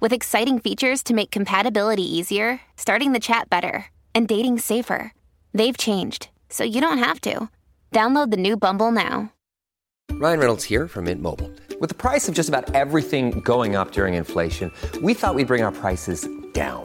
With exciting features to make compatibility easier, starting the chat better, and dating safer. They've changed, so you don't have to. Download the new Bumble now. Ryan Reynolds here from Mint Mobile. With the price of just about everything going up during inflation, we thought we'd bring our prices down.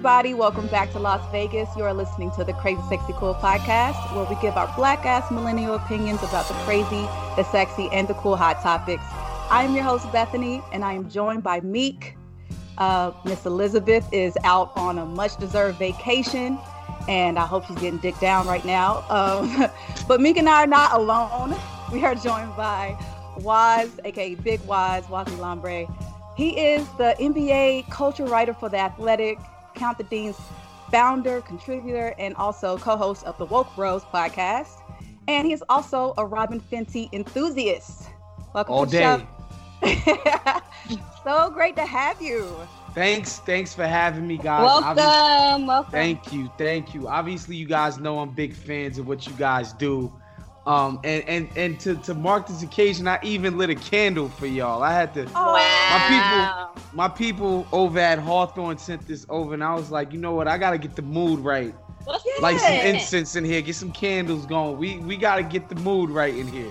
Everybody, welcome back to Las Vegas. You're listening to the Crazy Sexy Cool Podcast, where we give our black ass millennial opinions about the crazy, the sexy, and the cool hot topics. I'm your host, Bethany, and I am joined by Meek. Miss Elizabeth is out on a much deserved vacation, and I hope she's getting dicked down right now. But Meek and I are not alone. We are joined by Waz, aka Big Waz, Wazi Lombre. He is the NBA culture writer for The Athletic, Count the Dean's founder, contributor, and also co-host of the Woke Bros podcast. And he's also a Robin Fenty enthusiast. Welcome all to the show. So great to have you. Thanks for having me, guys. Welcome. Thank you. Obviously, you guys know I'm big fans of what you guys do. And to mark this occasion, I even lit a candle for y'all. I had to. Wow. My people over at Hawthorne sent this over, and I was like, you know what? I gotta get the mood right. Yes. Like some incense in here, get some candles going. We gotta get the mood right in here.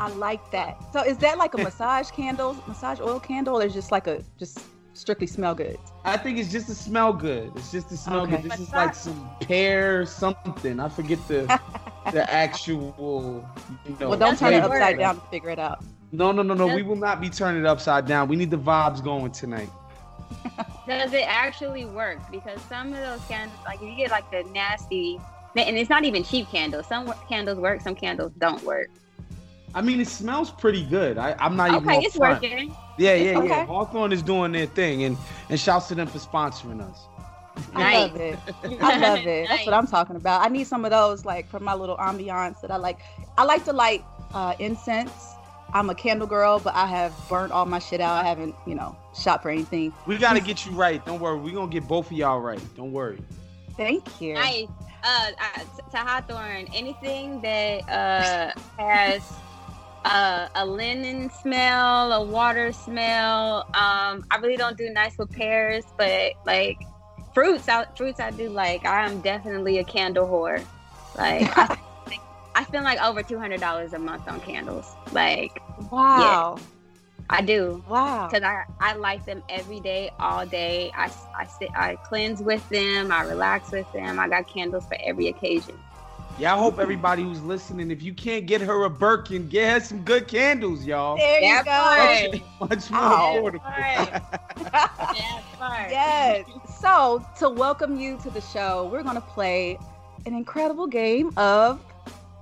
I like that. So is that like a massage oil candle, or is just like just strictly smell good? I think it's just to smell good. Okay. This is like some pear something. I forget the. The actual, Well, don't turn it upside down to figure it out. No. We will not be turning it upside down. We need the vibes going tonight. Does it actually work? Because some of those candles, like if you get like the nasty, and it's not even cheap candles. Some candles work, some candles don't work. I mean, it smells pretty good. I'm not even okay, it's front. Working. Yeah. Hawthorne is doing their thing, and shouts to them for sponsoring us. Nice. I love it. That's what I'm talking about. I need some of those, like, for my little ambiance that I like. I like to light incense. I'm a candle girl, but I have burnt all my shit out. I haven't, shopped for anything. We got to get you right. Don't worry. We're going to get both of y'all right. Don't worry. Thank you. Nice. To Hawthorne, anything that has a linen smell, a water smell. I really don't do nice with pears, but, like... Fruits I do like. I am definitely a candle whore. Like, I, I spend like over $200 a month on candles. Like, wow. Yeah, I do. Wow. Because I light them every day, all day. I cleanse with them. I relax with them. I got candles for every occasion. Yeah, I hope everybody who's listening, if you can't get her a Birkin, get her some good candles, y'all. There you go. Much more affordable. Yes. So, to welcome you to the show, we're going to play an incredible game of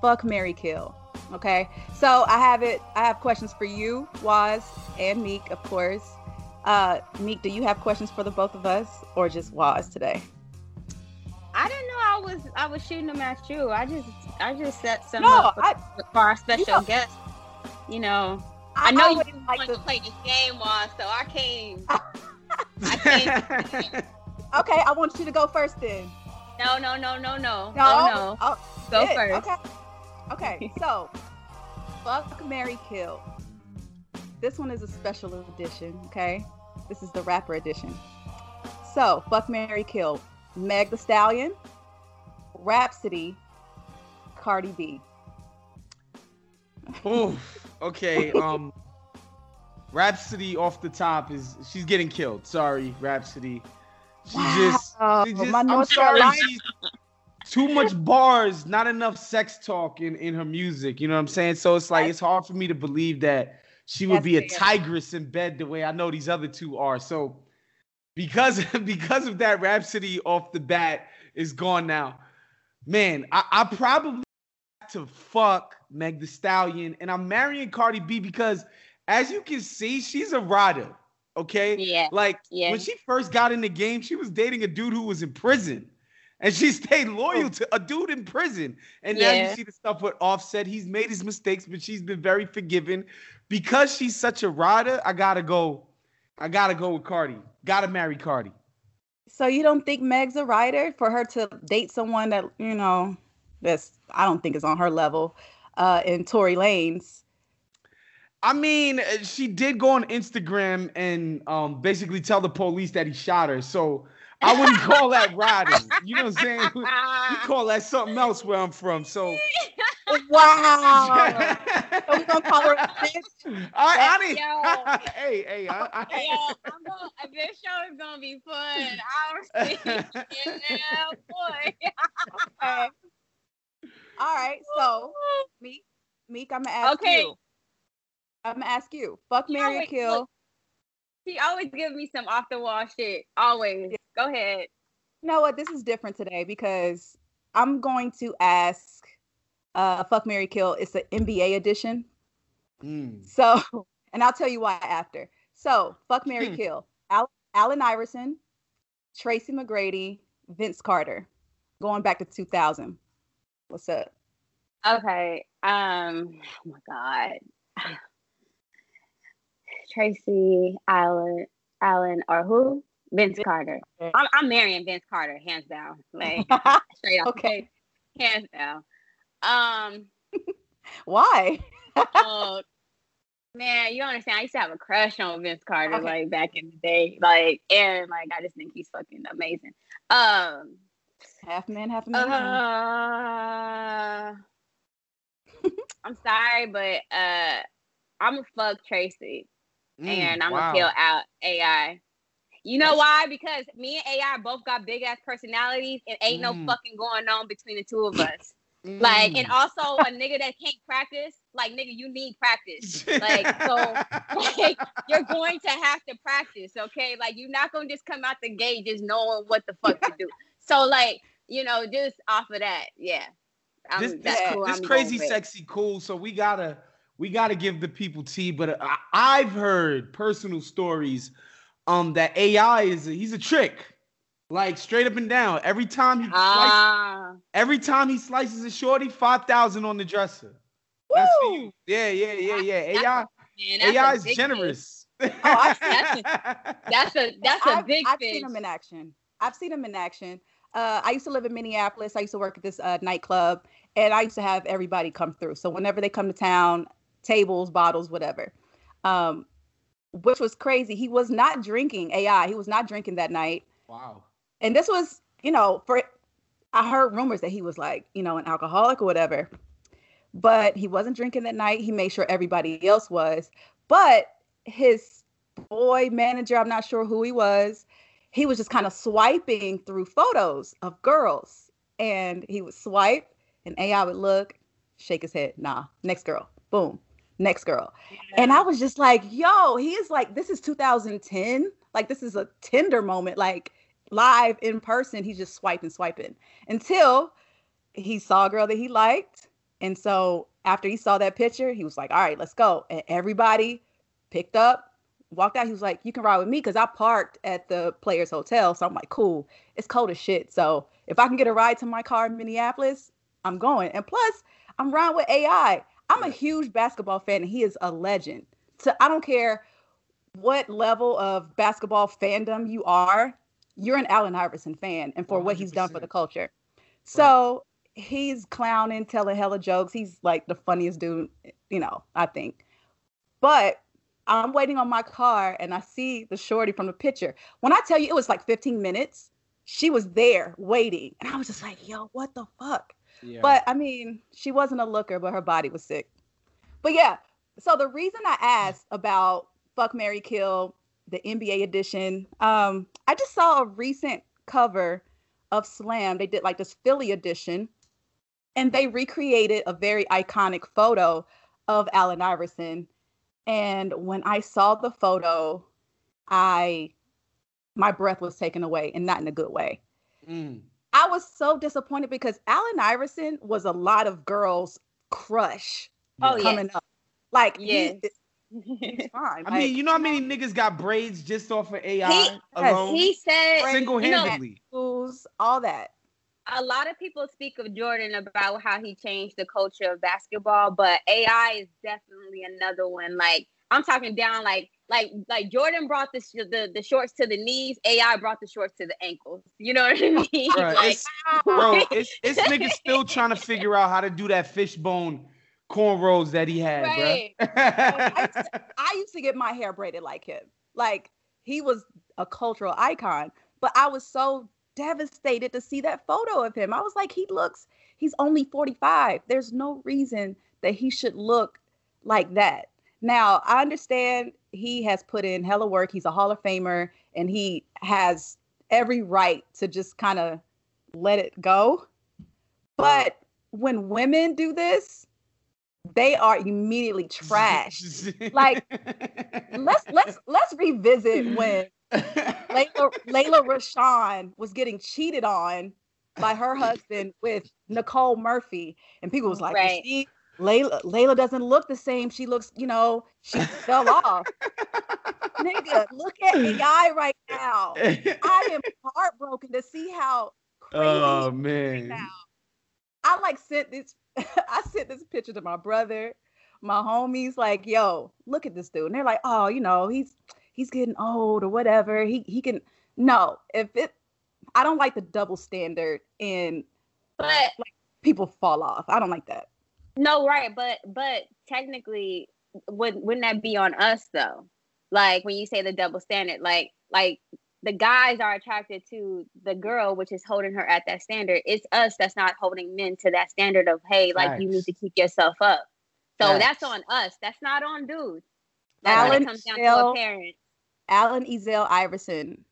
Fuck, Marry, Kill. Okay? So, I have questions for you, Waz, and Meek, of course. Meek, do you have questions for the both of us, or just Waz today? I didn't know I was shooting them at you. I just set some up for our special guest. You know, I know you didn't like to play this game on, so I came. Okay, I want you to go first then. No. Go first. Okay. So, Fuck, Marry, Kill. This one is a special edition. Okay, this is the rapper edition. So, Fuck, Marry, Kill. Meg the Stallion, Rhapsody, Cardi B. Oof. Okay. Rhapsody off the top is she's getting killed. Sorry, Rhapsody. She just I'm sorry. She's too much bars, not enough sex talk in her music. You know what I'm saying? So it's like it's hard for me to believe that she would be a tigress in bed the way I know these other two are. So. Because of that, Rhapsody off the bat is gone now. Man, I probably have to fuck Meg the Stallion, and I'm marrying Cardi B because, as you can see, she's a rider, okay? Yeah. When she first got in the game, she was dating a dude who was in prison, and she stayed loyal to a dude in prison. And now you see the stuff with Offset. He's made his mistakes, but she's been very forgiving. Because she's such a rider, I gotta go with Cardi. Gotta marry Cardi. So you don't think Meg's a writer for her to date someone that, you know, that's I don't think is on her level in Tory Lanez? I mean, she did go on Instagram and basically tell the police that he shot her. So I wouldn't call that writing. You know what I'm saying? You call that something else where I'm from. So... Wow. So we gonna call her a bitch? This show is gonna be fun. I don't Okay. All right, so Meek, I'm gonna ask you. I'm gonna ask you. Fuck, Marry, Kill. Look, she always gives me some off the wall shit. Always. Yeah. Go ahead. You know what? This is different today because I'm going to ask. Fuck, Marry, Kill. It's an NBA edition. So, and I'll tell you why after. So, Fuck, Marry, Kill. Allen Iverson, Tracy McGrady, Vince Carter. Going back to 2000. What's up? Okay. Oh my God. Tracy, Allen, or who? Vince Carter. I'm marrying Vince Carter, hands down. Like, straight up. Okay. Hands down. Why? Oh, man, you don't understand. I used to have a crush on Vince Carter, like, back in the day. Like, and, like, I just think he's fucking amazing. Half man, half man. I'm sorry, but I'm a fuck Tracy. And I'm going to kill out AI. You know why? Because me and AI both got big-ass personalities. It ain't no fucking going on between the two of us. Like, and also a nigga that can't practice, like, nigga, you need practice. Like, so, like, you're going to have to practice, okay? Like, you're not going to just come out the gate just knowing what the fuck to do. So, like, you know, just off of that, This crazy, sexy, cool. So we gotta give the people tea. But I've heard personal stories that AI he's a trick. Like, straight up and down. Every time he slices a shorty, 5,000 on the dresser. Woo! That's for you. Yeah. AI is generous. Oh, that's a big thing. I've seen him in action. I used to live in Minneapolis. I used to work at this nightclub, and I used to have everybody come through. So whenever they come to town, tables, bottles, whatever. Which was crazy. He was not drinking AI. He was not drinking that night. Wow. And this was, you know, I heard rumors that he was like, you know, an alcoholic or whatever. but he wasn't drinking that night. He made sure everybody else was. But his boy manager, I'm not sure who he was just kind of swiping through photos of girls. And he would swipe, and AI would look, shake his head, nah, next girl, boom, next girl. Yeah. And I was just like, yo, he is like, this is 2010. Like, this is a Tinder moment, like live in person. He's just swiping until he saw a girl that he liked. And so after he saw that picture, he was like, all right, let's go. And everybody picked up, walked out. He was like, you can ride with me because I parked at the Players Hotel. So I'm like, cool, it's cold as shit. So if I can get a ride to my car in Minneapolis, I'm going. And plus, I'm riding with AI. I'm a huge basketball fan, and he is a legend. So I don't care what level of basketball fandom you are, you're an Allen Iverson fan, and for 100%. What he's done for the culture. So he's clowning, telling hella jokes. He's like the funniest dude, you know, I think. But I'm waiting on my car, and I see the shorty from the picture. When I tell you it was like 15 minutes, she was there waiting. And I was just like, yo, what the fuck? Yeah. But I mean, she wasn't a looker, but her body was sick. But yeah, so the reason I asked about Fuck, Marry, Kill, the NBA edition, I just saw a recent cover of Slam. They did like this Philly edition, and they recreated a very iconic photo of Allen Iverson. And when I saw the photo, my breath was taken away, and not in a good way. Mm. I was so disappointed because Allen Iverson was a lot of girls' crush coming up. Like, he's fine. I mean, you know how many niggas got braids just off of AI alone? He said single-handedly. All that. A lot of people speak of Jordan about how he changed the culture of basketball, but AI is definitely another one. Like, I'm talking down like Jordan brought the shorts to the knees. AI brought the shorts to the ankles. You know what I mean? Bro, like, it's niggas still trying to figure out how to do that fishbone cornrows that he had, right, bro. I used to get my hair braided like him. Like, he was a cultural icon, but I was so devastated to see that photo of him. I was like, he's only 45. There's no reason that he should look like that. Now, I understand he has put in hella work. He's a Hall of Famer, and he has every right to just kind of let it go. But when women do this, they are immediately trashed. Like, let's revisit when Layla Rashawn was getting cheated on by her husband with Nicole Murphy, and people was like, right. Layla doesn't look the same. She looks, you know, she fell off. Nigga, look at AI right now. I am heartbroken to see how crazy. Oh man! Now. I like sent this picture to my brother, my homies. Like, yo, look at this dude, and they're like, oh, you know, he's getting old or whatever. He can I don't like the double standard in, but like, people fall off. I don't like that. No, right, but technically, wouldn't that be on us though? Like, when you say the double standard, like the guys are attracted to the girl, which is holding her at that standard. It's us that's not holding men to that standard of, hey, like, nice. You need to keep yourself up. So That's on us. That's not on dudes. That's when it comes down to a parent. Allen Ezell Iverson,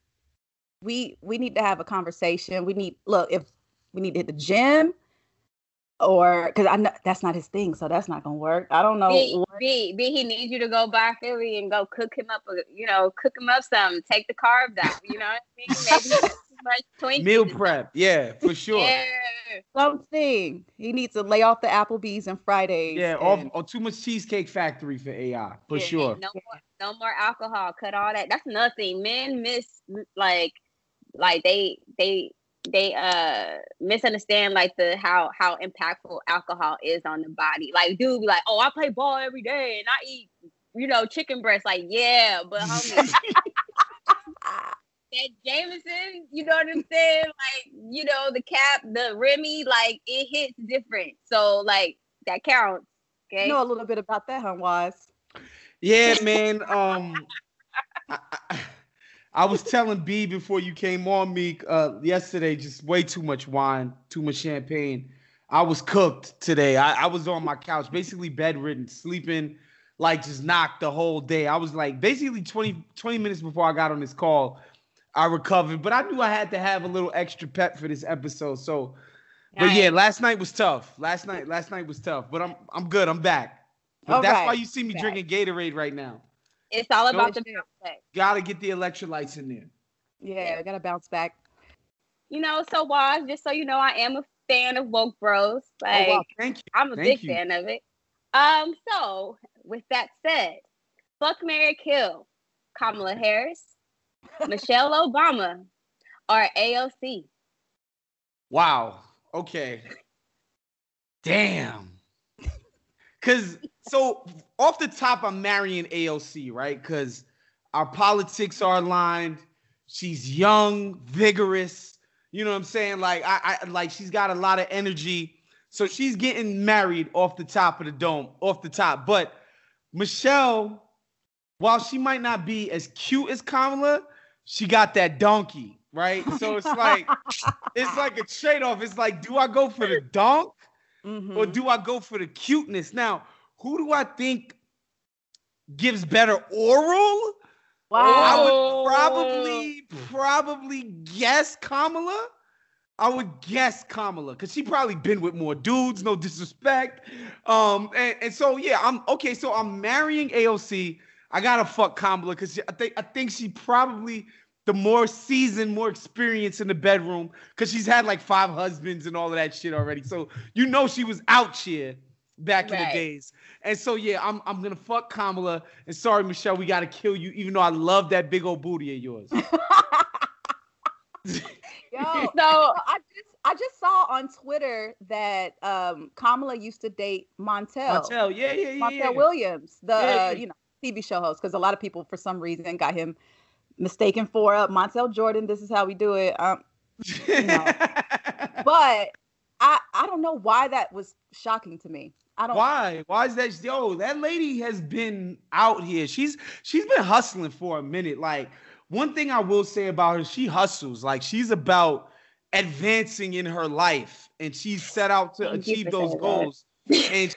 we need to have a conversation. If we need to hit the gym. Or, because I know that's not his thing, so that's not gonna work. I don't know. B, he needs you to go by Philly and go cook him up, cook him up something. Take the carbs out, you know what I mean? Maybe too much meal prep, yeah, for sure. Yeah. Something. He needs to lay off the Applebee's and Fridays. Yeah, or too much Cheesecake Factory for AI, for sure. No more alcohol. Cut all that. That's nothing. Men miss they misunderstand like the how impactful alcohol is on the body. Like, dude be like, oh, I play ball every day and I eat, chicken breast. Like, yeah, but homie, that Jameson, you know what I'm saying? Like, the cap, the Remy, like, it hits different. So like, that counts. Okay. You know a little bit about that, huh, Waz? Yeah, man. I was telling B before you came on, Meek, yesterday, just way too much wine, too much champagne. I was cooked today. I was on my couch, basically bedridden, sleeping, like just knocked the whole day. I was like basically 20 minutes before I got on this call, I recovered. But I knew I had to have a little extra pep for this episode. So, but yeah, last night was tough. Last night was tough. But I'm good. I'm back. But that's right. Why you see me drinking Gatorade right now. It's all about the bounce back. Gotta get the electrolytes in there. Yeah, we gotta bounce back. You know, so Waz, just so you know, I am a fan of Woke Bros. Like, oh, wow. Thank you. I'm a big fan of it. So with that said, fuck, marry, kill Kamala Harris, Michelle Obama, or AOC. Wow. Okay. Damn. Because, so, off the top, I'm marrying AOC, right? Because our politics are aligned. She's young, vigorous. You know what I'm saying? Like, I like she's got a lot of energy. So, she's getting married off the top of the dome, off the top. But Michelle, while she might not be as cute as Kamala, she got that donkey, right? So, it's like, it's like a trade-off. It's like, do I go for the donk? Mm-hmm. Or do I go for the cuteness? Now, who do I think gives better oral? Wow. I would probably guess Kamala. I would guess Kamala because she probably been with more dudes. No disrespect. And so yeah, I'm okay. So I'm marrying AOC. I gotta fuck Kamala because I think she probably the more seasoned, more experience in the bedroom, because she's had like 5 husbands and all of that shit already. So you know she was out here back in the days. And so yeah, I'm gonna fuck Kamala. And sorry, Michelle, we gotta kill you, even though I love that big old booty of yours. Yo, so I just saw on Twitter that Kamala used to date Montel. Montel, yeah. Montel Williams, the you know, TV show host, because a lot of people for some reason got him mistaken for Montel Jordan. This is how we do it. You know. But I don't know why that was shocking to me. I don't. Why is that? Yo, that lady has been out here. She's been hustling for a minute. Like, one thing I will say about her, she hustles. Like, she's about advancing in her life, and she set out to achieve those goals, and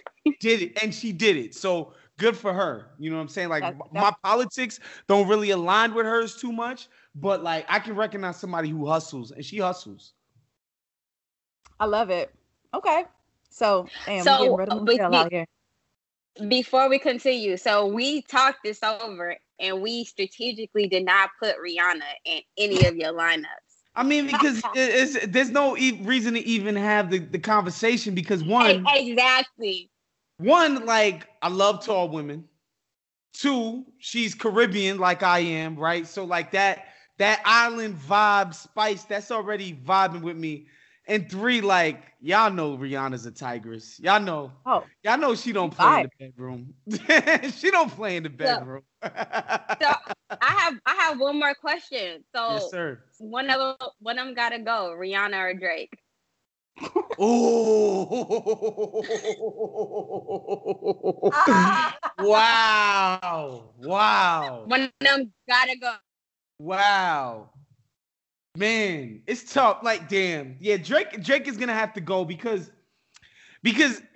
she did it. So good for her. You know what I'm saying? Like, my politics don't really align with hers too much, but like I can recognize somebody who hustles, and she hustles. I love it. Okay. So we're getting rid of out here. Before we continue, so we talked this over and we strategically did not put Rihanna in any of your lineups. I mean, because there's no reason to even have the conversation because one. Exactly. One, like, I love tall women. 2, she's Caribbean like I am, right? So, like, that island vibe spice, that's already vibing with me. And 3, like, y'all know Rihanna's a tigress. Y'all know. Oh, y'all know she don't play in the bedroom. She don't play in the bedroom. So, I have one more question. So yes, sir. One of them gotta go, Rihanna or Drake. Oh! Wow! One of them gotta go. Wow, man, it's tough. Like, damn, yeah. Drake is gonna have to go because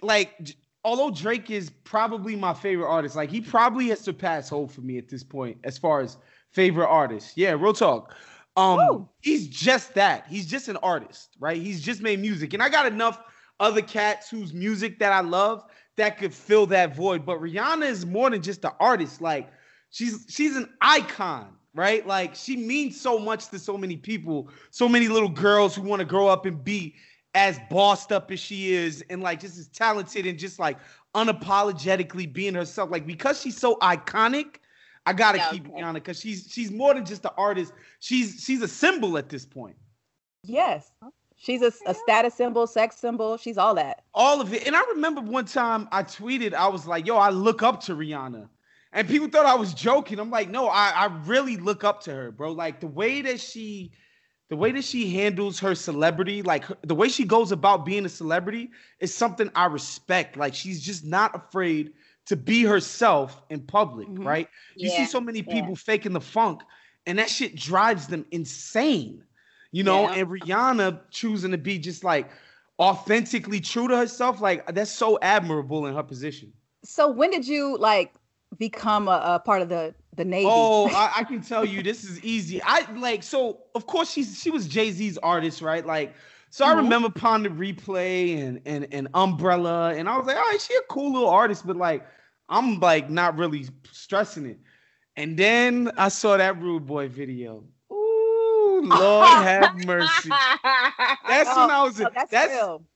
like, although Drake is probably my favorite artist, like he probably has surpassed Hope for me at this point as far as favorite artist. Yeah, real talk. He's just that. He's just an artist, right? He's just made music. And I got enough other cats whose music that I love that could fill that void. But Rihanna is more than just an artist. Like, she's an icon, right? Like, she means so much to so many people, so many little girls who want to grow up and be as bossed up as she is and, like, just as talented and just, like, unapologetically being herself. Like, because she's so iconic, I gotta keep Rihanna because she's more than just an artist. She's a symbol at this point. Yes, she's a status symbol, sex symbol. She's all that. All of it. And I remember one time I tweeted, I was like, "Yo, I look up to Rihanna," and people thought I was joking. I'm like, "No, I really look up to her, bro. Like the way that she handles her celebrity, like the way she goes about being a celebrity, is something I respect. Like she's just not afraid to be herself in public, mm-hmm. right? You see so many people faking the funk, and that shit drives them insane, you know? Yeah. And Rihanna choosing to be just like, authentically true to herself, like that's so admirable in her position. So when did you like become a part of the Navy? Oh, I can tell you this is easy. So of course she was Jay-Z's artist, right? Like, so I remember Pond the Replay and Umbrella, and I was like, all right, she a cool little artist, but like I'm like not really stressing it. And then I saw that Rude Boy video. Ooh, Lord have mercy.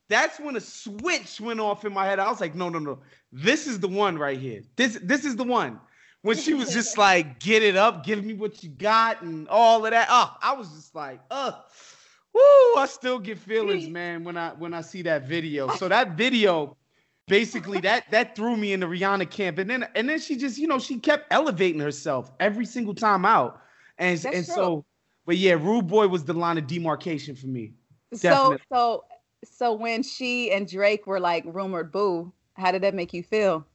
That's when a switch went off in my head. I was like, no. This is the one right here. This is the one. When she was just like, get it up, give me what you got, and all of that. Oh, I was just like, woo, I still get feelings, man, when I see that video. So that video, basically, that threw me in the Rihanna camp. And then she just, you know, she kept elevating herself every single time out. But yeah, Rude Boy was the line of demarcation for me. Definitely. So when she and Drake were like rumored boo, how did that make you feel?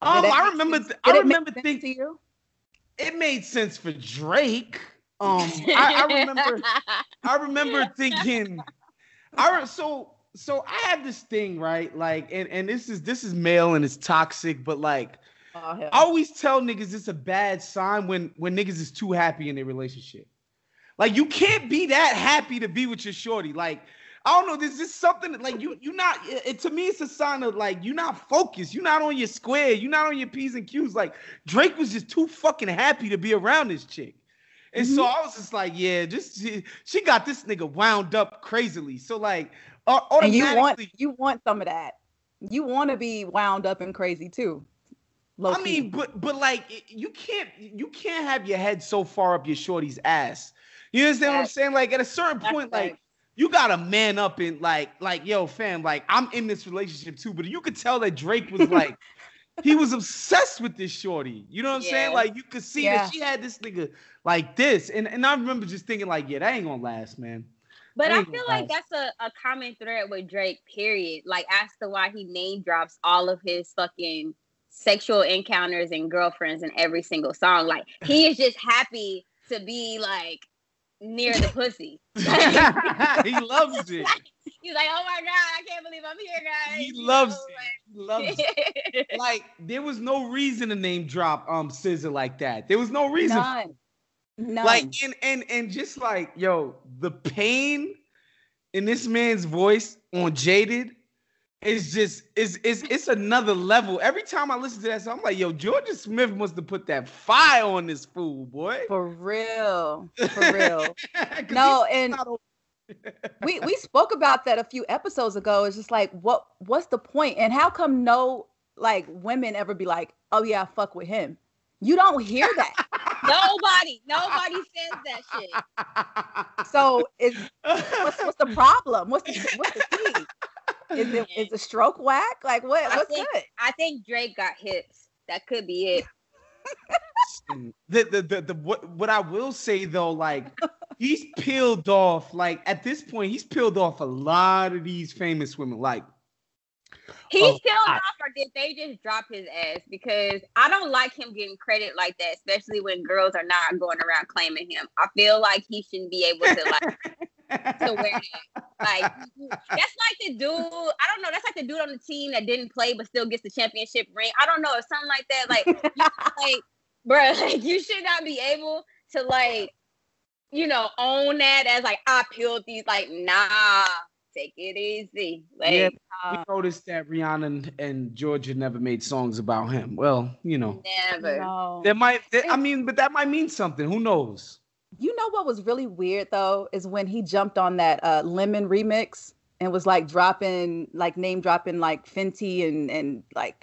I remember thinking it made sense for Drake. I remember thinking, so I have this thing, right? Like, and this is male and it's toxic, but like, I always tell niggas it's a bad sign when niggas is too happy in their relationship. Like, you can't be that happy to be with your shorty. Like, I don't know, there's just something that, like, you're not, to me, it's a sign of like, you're not focused. You're not on your square. You're not on your P's and Q's. Like, Drake was just too fucking happy to be around this chick. And so I was just like, yeah, just she got this nigga wound up crazily. So like, automatically, and you want some of that. You want to be wound up and crazy too. I mean, but like, you can't have your head so far up your shorty's ass. You understand what I'm saying? Like, at a certain point, like, you gotta man up and like, yo, fam, like, I'm in this relationship too. But you could tell that Drake was like, he was obsessed with this shorty. You know what I'm saying? Like, you could see that she had this nigga like this. And I remember just thinking like, yeah, that ain't gonna last, man. But I feel like that's a common thread with Drake, period. Like, as to why he name drops all of his fucking sexual encounters and girlfriends in every single song. Like, he is just happy to be like near the pussy. He loves it. He's like, oh my God, I can't believe I'm here, guys. He loves it. Like, there was no reason to name drop Scissor like that. There was no reason. None. Like, and just like, yo, the pain in this man's voice on Jaded is just it's another level. Every time I listen to that song, I'm like, yo, Georgia Smith must have put that fire on this fool, boy. For real. No, and we spoke about that a few episodes ago. It's just like, what's the point? And how come no like women ever be like, oh yeah, I fuck with him? You don't hear that. Nobody says that shit. So what's the problem? What's the key? Is a stroke whack? Like, what's good? I think Drake got hips. That could be it. What I will say though, like, he's peeled off, like, at this point, he's peeled off a lot of these famous women. Like, he's peeled off, or did they just drop his ass? Because I don't like him getting credit like that, especially when girls are not going around claiming him. I feel like he shouldn't be able to like to wear that. Like, that's like the dude, I don't know, that's like the dude on the team that didn't play but still gets the championship ring. I don't know, or something like that. Like, like, bro, like, you should not be able to, like, you know, own that as like, I peeled these. Like, nah, take it easy. Like, yeah, we noticed that Rihanna and Georgia never made songs about him. Well, you know, never. No. But that might mean something. Who knows? You know what was really weird though is when he jumped on that Lemon remix and was like name dropping like Fenty and like,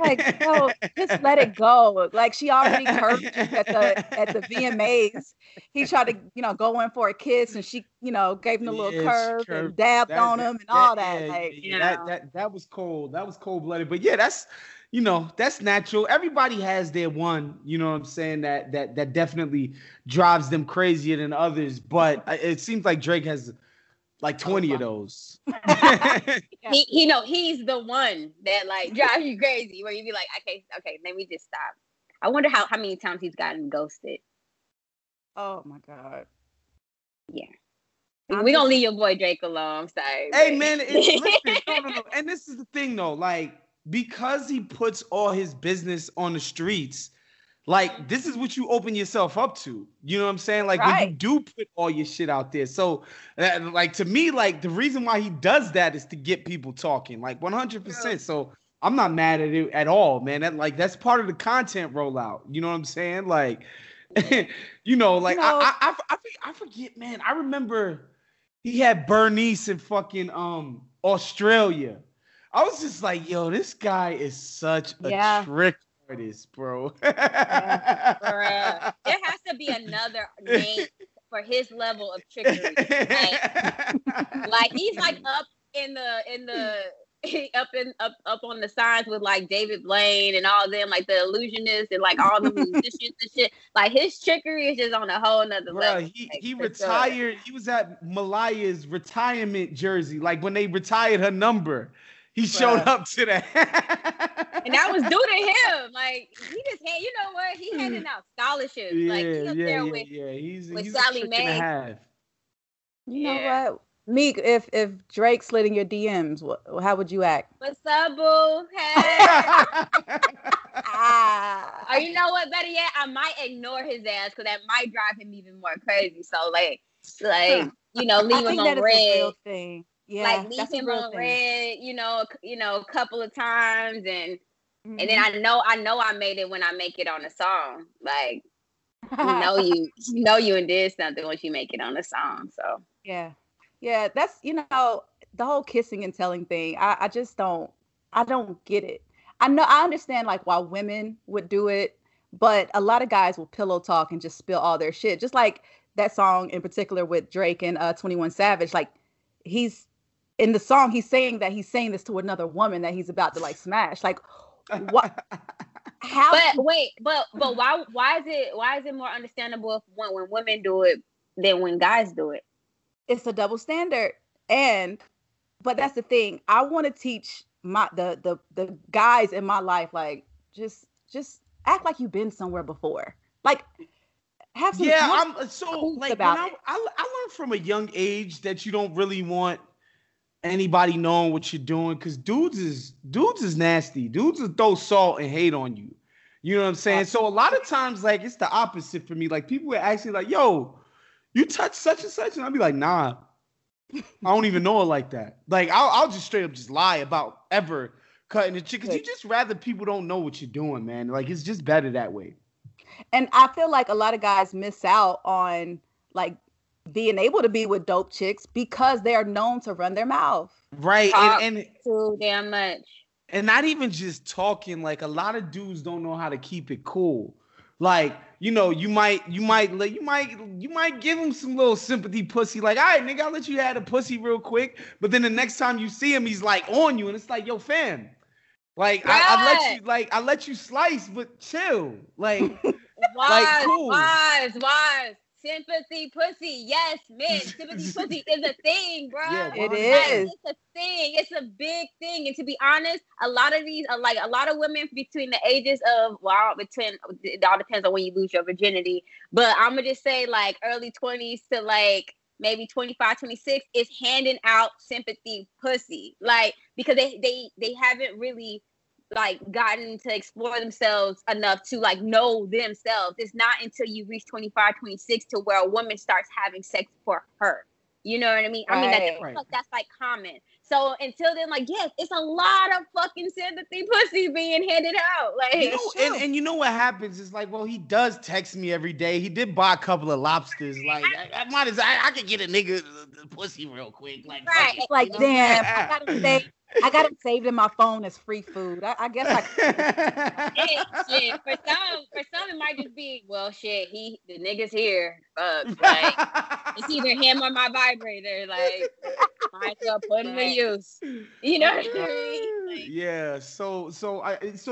like, yo, just let it go. Like, she already curved you at the VMAs. He tried to, you know, go in for a kiss and she, you know, gave him a little curve and dabbed on him and all that. Yeah, like, yeah, that was cold. That was cold blooded. But yeah, that's, you know, that's natural. Everybody has their one, you know what I'm saying, that definitely drives them crazier than others. But it seems like Drake has like 20 of those. He, you know, he's the one that like drives you crazy where you be like, okay, let me just stop. I wonder how many times he's gotten ghosted. Oh my God. Yeah. We're gonna leave your boy Drake alone. I'm sorry. Hey, man, listen, no. And this is the thing, though. Like, because he puts all his business on the streets, like, this is what you open yourself up to. You know what I'm saying? Like, right. When you do put all your shit out there. So, like, to me, like, the reason why he does that is to get people talking. Like, 100%. Yeah. So, I'm not mad at it at all, man. That's part of the content rollout. You know what I'm saying? Like, you know, like, no. I forget, man. I remember he had Bernice in fucking Australia. I was just like, yo, this guy is such a trick artist, bro. There has to be another name for his level of trickery. Like he's like up in on the signs with like David Blaine and all them, like the illusionists and like all the musicians and shit. Like his trickery is just on a whole nother level. He retired. Sure. He was at Malaya's retirement jersey. Like when they retired her number, he showed up to that. And that was due to him. Like he just had, you know what? He handing out scholarships. Yeah, like he up there with Charlemagne. You know what? Meek, if Drake slid in your DMs, how would you act? What's up, boo? Hey. Or you know what? Better yet, I might ignore his ass because that might drive him even more crazy. So like you know, leave him on red. Yeah, like leave him on red. You know, a couple of times, and then I know I made it when I make it on a song. Like you know you did something once you make it on a song. So yeah. Yeah, that's, you know, the whole kissing and telling thing. I just don't get it. I understand like why women would do it, but a lot of guys will pillow talk and just spill all their shit. Just like that song in particular with Drake and 21 Savage. Like he's in the song, he's saying that he's saying this to another woman that he's about to like smash. Like what? How? But why is it more understandable when women do it than when guys do it? It's a double standard, but that's the thing. I want to teach the guys in my life, like just act like you've been somewhere before. Like have some I learned from a young age that you don't really want anybody knowing what you're doing because dudes is nasty. Dudes will throw salt and hate on you. You know what I'm saying? So a lot of times, like it's the opposite for me. Like people are actually like, yo. You touch such and such, and I'll be like, nah, I don't even know it like that. Like, I'll just straight up just lie about ever cutting the chicken. You just rather people don't know what you're doing, man. Like, it's just better that way. And I feel like a lot of guys miss out on, like, being able to be with dope chicks because they are known to run their mouth. Right. And too damn much. And not even just talking. Like, a lot of dudes don't know how to keep it cool. Like, you know, you might give him some little sympathy pussy. Like, all right, nigga, I'll let you have the pussy real quick. But then the next time you see him, he's like on you, and it's like, yo, fam, like I let you slice, but chill, like, like cool. Wise. Sympathy pussy, yes, man. Sympathy pussy is a thing, bro. Yeah, it is. It's a thing. It's a big thing. And to be honest, a lot of these, like a lot of women between the ages of, it all depends on when you lose your virginity. But I'm gonna just say, like early 20s to like maybe 25, 26, is handing out sympathy pussy, like because they haven't really like gotten to explore themselves enough to like know themselves. It's not until you reach 25, 26 to where a woman starts having sex for her. You know what I mean? Right. I mean, that's like common. So until then, like, yes, it's a lot of fucking sympathy pussy being handed out. Like, you know, and you know what happens? It's like, well, he does text me every day. He did buy a couple of lobsters. Like, I could get a nigga pussy real quick. Like, right. It's like, damn, I got it saved in my phone as free food. I guess I shit. For some, it might just be, well, shit, the nigga's here. Like, it's either him or my vibrator. Like, might as well put him to use. You know what I mean? Like, yeah. So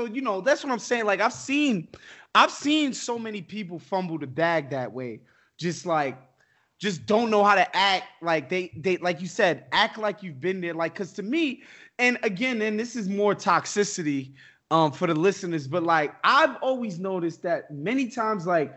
you know, that's what I'm saying. Like, I've seen so many people fumble the bag that way. Just like. Just don't know how to act like they like you said, act like you've been there. Like, cause to me, and again, and this is more toxicity for the listeners, but like I've always noticed that many times like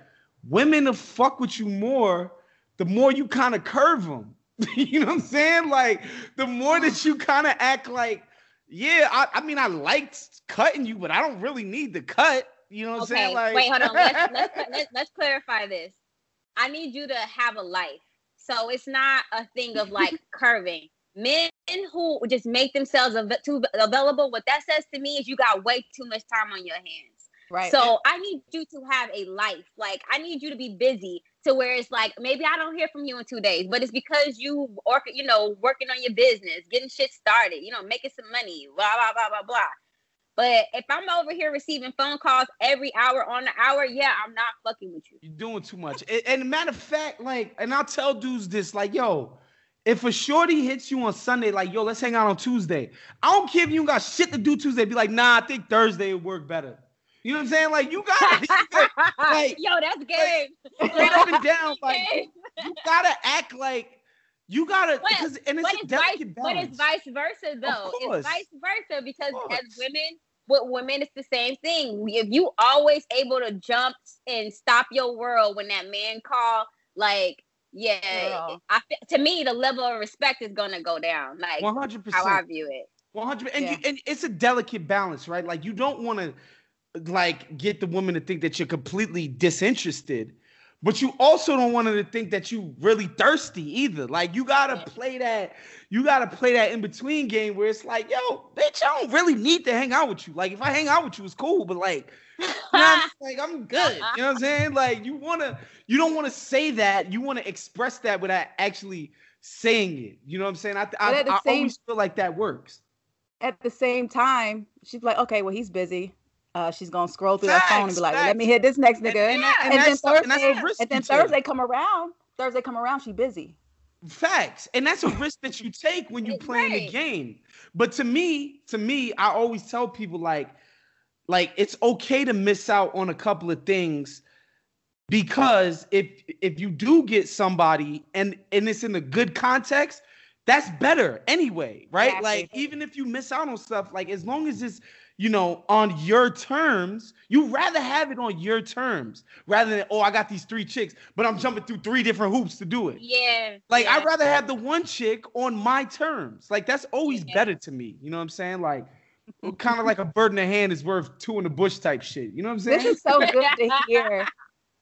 women will fuck with you more the more you kind of curve them. You know what I'm saying? Like, the more that you kind of act like, yeah, I mean, I liked cutting you, but I don't really need the cut. You know what I'm saying? Like, wait, hold on. Let's clarify this. I need you to have a life. So it's not a thing of like curving. Men who just make themselves too available, what that says to me is you got way too much time on your hands. Right. So I need you to have a life. Like, I need you to be busy to where it's like, maybe I don't hear from you in 2 days, but it's because you, or, you know, working on your business, getting shit started, you know, making some money, blah, blah, blah, blah, blah. But if I'm over here receiving phone calls every hour on the hour, yeah, I'm not fucking with you. You're doing too much. And matter of fact, like, and I'll tell dudes this, like, yo, if a shorty hits you on Sunday, like, yo, let's hang out on Tuesday. I don't care if you got shit to do Tuesday. Be like, nah, I think Thursday would work better. You know what I'm saying? Like, you gotta, like, yo, that's game. Like, straight up and down, like, you gotta act like you gotta, because, and it's a delicate balance. But it's vice versa, though. It's vice versa, because as women, with women, it's the same thing. If you always able to jump and stop your world when that man call, like, yeah, to me, the level of respect is gonna go down. Like, 100%. How I view it. 100%. And it's a delicate balance, right? Like, you don't want to, like, get the woman to think that you're completely disinterested, but you also don't want her to think that you really thirsty either. Like, you gotta play that, in between game where it's like, yo, bitch, I don't really need to hang out with you. Like, if I hang out with you, it's cool, but like, you know I'm, like, I'm good. You know what I'm saying? Like, you don't want to say that. You want to express that without actually saying it. You know what I'm saying? I always feel like that works. At the same time, she's like, okay, well, he's busy. She's going to scroll through her phone and be like, well, let me hit this next nigga. And then Thursday come around, she busy. Facts. And that's a risk that you take when you're playing the game. But to me, I always tell people, like, it's okay to miss out on a couple of things, because if you do get somebody and it's in a good context, that's better anyway, right? Exactly. Like, even if you miss out on stuff, like, as long as it's, you know, on your terms, you rather have it on your terms rather than, oh, I got these 3 chicks, but I'm jumping through 3 different hoops to do it. Yeah. Like, I'd rather have the one chick on my terms. Like, that's always better to me. You know what I'm saying? Like, kind of like a bird in the hand is worth 2 in the bush type shit. You know what I'm saying? This is so good to hear.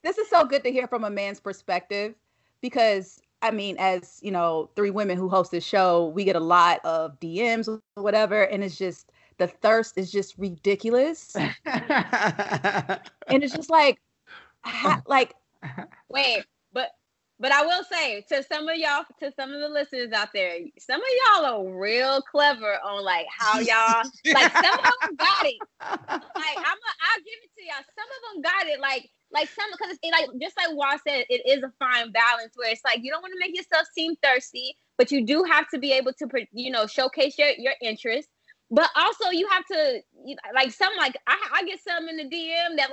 This is so good to hear from a man's perspective, because, I mean, as, you know, 3 women who host this show, we get a lot of DMs or whatever, and it's just, the thirst is just ridiculous. And it's just like, wait, but I will say to some of the listeners out there, some of y'all are real clever on like how y'all, like some of them got it. Like, I'll give it to y'all. Some of them got it. Like some, because it's like, just like Waz said, it is a fine balance where it's like, you don't want to make yourself seem thirsty, but you do have to be able to, you know, showcase your interests. But also, you have to, like, some, like, I get some in the DM that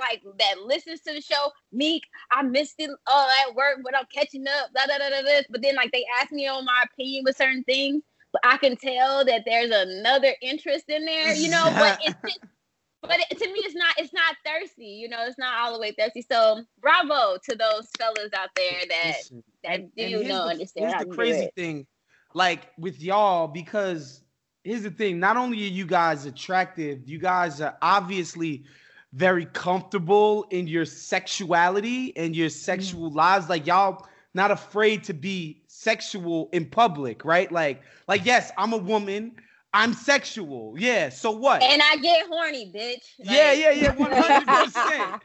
listens to the show. Meek, I missed it all at work, but I'm catching up, blah, blah, blah, blah, blah. But then, like, they ask me on my opinion with certain things, but I can tell that there's another interest in there, you know? But it's just, to me, it's not thirsty, you know? It's not all the way thirsty. So, bravo to those fellas out there that do not understand. Here's the crazy thing, like, with y'all, because... Here's the thing. Not only are you guys attractive, you guys are obviously very comfortable in your sexuality and your sexual lives. Like, y'all not afraid to be sexual in public, right? Like, yes, I'm a woman. I'm sexual. Yeah. So what? And I get horny, bitch. Like, yeah. 100%.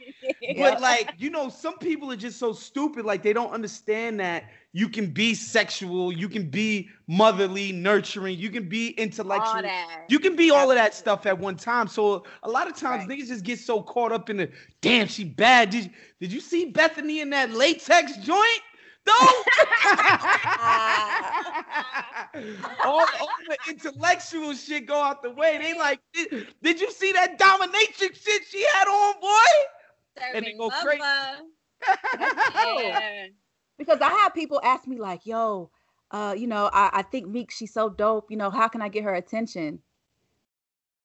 But like, you know, some people are just so stupid. Like, they don't understand that you can be sexual. You can be motherly, nurturing. You can be intellectual. You can be all of that stuff at one time. So a lot of times niggas just get so caught up in the, damn, she bad. Did you see Bethany in that latex joint? No. all the intellectual shit go out the way. They like, did you see that dominatrix shit she had on, boy? Serving and they go crazy. Yeah. Because I have people ask me like, yo, you know, I think Meek, she's so dope. You know, how can I get her attention?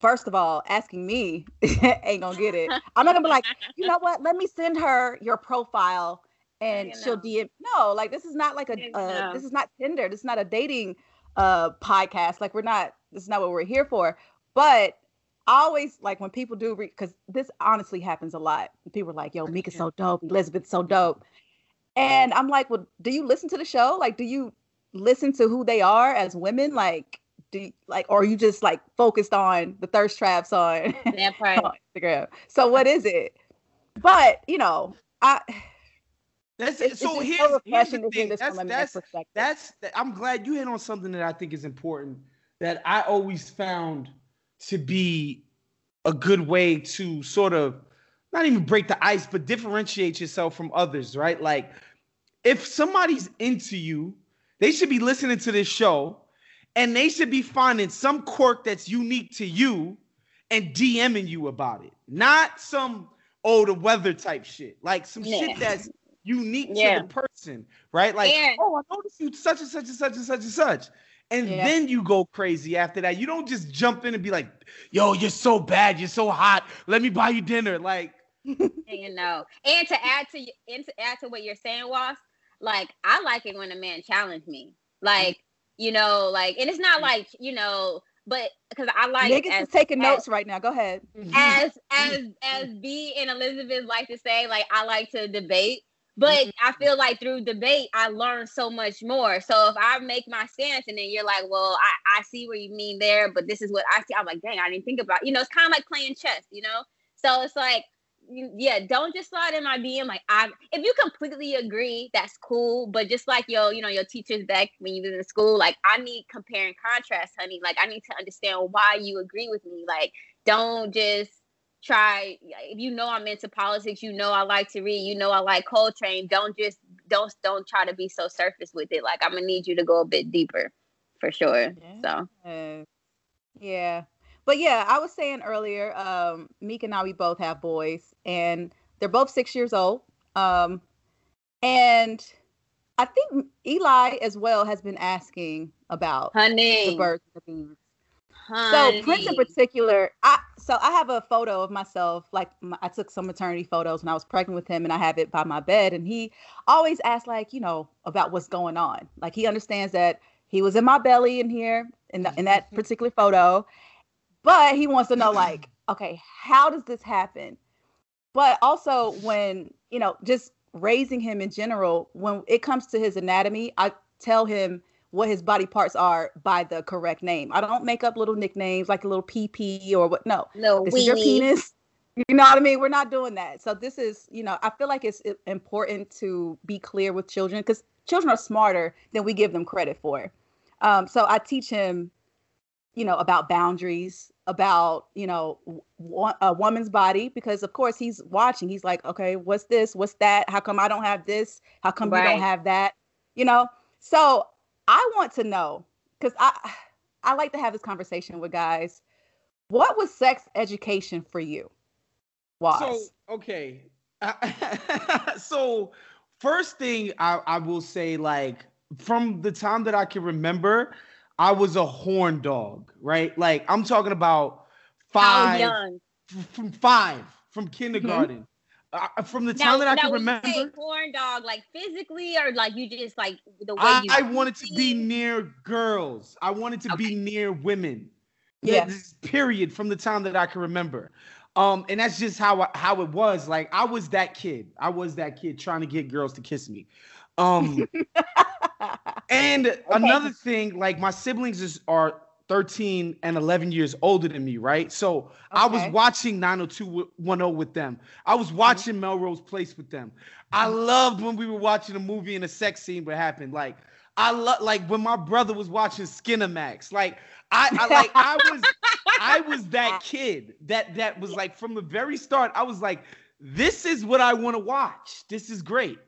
First of all, asking me ain't gonna get it. I'm not gonna be like, you know what? Let me send her your profile and she'll DM. No, like this is not like this is not Tinder. This is not a dating podcast. Like this is not what we're here for. But I always like when people do, because this honestly happens a lot. People are like, yo, Meek is so dope. Elizabeth's so dope. And I'm like, well, do you listen to the show? Like, do you listen to who they are as women? Like, or are you just like focused on the thirst traps on, on Instagram? So what is it? But, you know, here's the thing. I'm glad you hit on something that I think is important that I always found to be a good way to sort of not even break the ice, but differentiate yourself from others, right? Like, if somebody's into you, they should be listening to this show and they should be finding some quirk that's unique to you and DMing you about it. Not some, the weather type shit. Like, some shit that's unique to the person, right? Like, I noticed you such and such and such and such and such. And then you go crazy after that. You don't just jump in and be like, yo, you're so bad. You're so hot. Let me buy you dinner. Like, you know, and to add to what you're saying, Woz, like, I like it when a man challenged me. Like, you know, like, and it's not like, you know, but because I like niggas is taking notes right now. Go ahead. As B and Elizabeth like to say, like, I like to debate. But I feel like through debate, I learn so much more. So if I make my stance and then you're like, well, I see what you mean there, but this is what I see. I'm like, dang, I didn't think about, you know, it's kind of like playing chess, you know? So it's like, don't just slide in my DM. Like, if you completely agree, that's cool. But just like, your teacher's back when you was in school, like, I need compare and contrast, honey. Like, I need to understand why you agree with me. Like, don't just try. If you know I'm into politics, you know I like to read, you know I like Coltrane, don't try to be so surface with it. Like, I'm gonna need you to go a bit deeper for sure. I was saying earlier, Meek and I, we both have boys and they're both 6 years old, and I think Eli as well has been asking about the birds and the bees. So Prince in particular, I have a photo of myself, like I took some maternity photos when I was pregnant with him, and I have it by my bed, and he always asks, like, you know, about what's going on. Like, he understands that he was in my belly in here in that particular photo, but he wants to know, like, okay, how does this happen? But also when, you know, just raising him in general, when it comes to his anatomy, I tell him what his body parts are by the correct name. I don't make up little nicknames like a little PP or what. No, this is your penis. You know what I mean? We're not doing that. So this is, you know, I feel like it's important to be clear with children because children are smarter than we give them credit for. So I teach him, you know, about boundaries, about, you know, a woman's body, because of course he's watching. He's like, okay, what's this? What's that? How come I don't have this? How come you don't have that? You know? So I want to know, because I like to have this conversation with guys. What was sex education for you, Woz? So first thing I will say, like, from the time that I can remember, I was a horn dog, right? Like, I'm talking about from kindergarten. Mm-hmm. From the time that I can remember, you say horn dog, like physically, or like you just like the way I wanted to be near girls. I wanted to be near women. Yes. Period. From the time that I can remember, and that's just how it was. Like, I was that kid. I was that kid trying to get girls to kiss me. And another thing, like, my siblings are 13 and 11 years older than me, right? So I was watching 90210 with them. I was watching Melrose Place with them. I loved when we were watching a movie and a sex scene would happen. Like, like when my brother was watching Skinamax. Like, I was that kid that was like, from the very start, I was like, this is what I want to watch. This is great.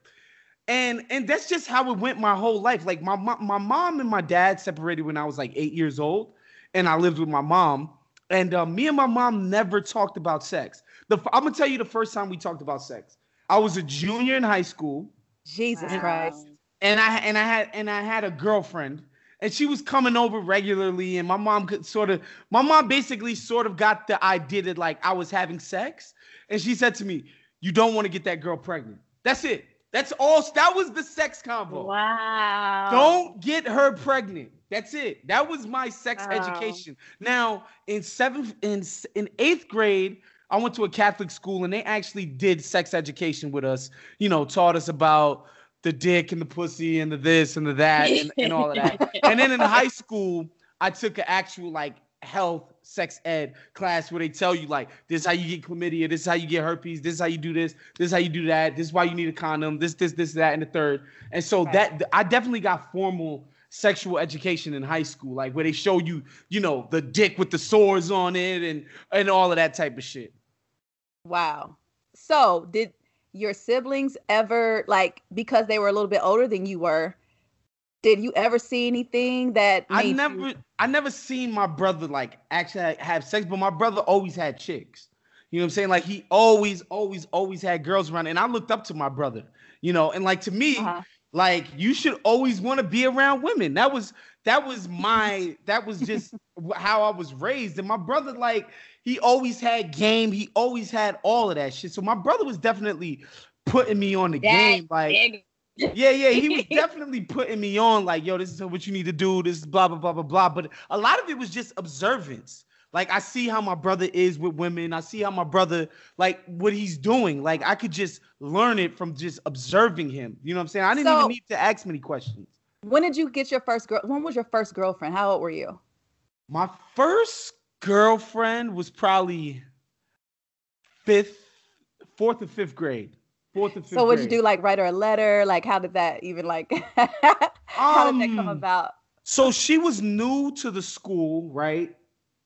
And that's just how it went my whole life. Like, my mom and my dad separated when I was like 8 years old, and I lived with my mom. And me and my mom never talked about sex. I'm gonna tell you the first time we talked about sex. I was a junior in high school. Jesus Christ. And I had a girlfriend, and she was coming over regularly. And my mom basically got the idea that, like, I was having sex, and she said to me, "You don't want to get that girl pregnant. That's it." That's all. That was the sex convo. Wow. Don't get her pregnant. That's it. That was my sex education. Now, in eighth grade, I went to a Catholic school, and they actually did sex education with us. You know, taught us about the dick and the pussy and the this and the that and all of that. And then in high school, I took an actual like health sex ed class where they tell you like, this is how you get chlamydia, this is how you get herpes, this is how you do this, this is how you do that, this is why you need a condom, this, that, and the third. And so that I definitely got formal sexual education in high school, like where they show you, you know, the dick with the sores on it and all of that type of shit. Wow. So did your siblings ever, like, because they were a little bit older than you were, did you ever see anything that I never seen my brother like actually have sex, but my brother always had chicks. You know what I'm saying? Like he always had girls around, and I looked up to my brother, you know, and like to me, like you should always want to be around women. That was just how I was raised. And my brother, like, he always had game, he always had all of that shit. So my brother was definitely putting me on the game, like Yeah, he was definitely putting me on, like, yo, this is what you need to do, this is blah, blah, blah, blah, blah. But a lot of it was just observance. Like, I see how my brother is with women. I see how my brother, like, what he's doing. Like, I could just learn it from just observing him. You know what I'm saying? I didn't even need to ask many questions. When did you get your first girl? When was your first girlfriend? How old were you? My first girlfriend was probably fourth or fifth grade. So what'd you do, like write her a letter? Like how did that even like, how did that come about? So she was new to the school, right?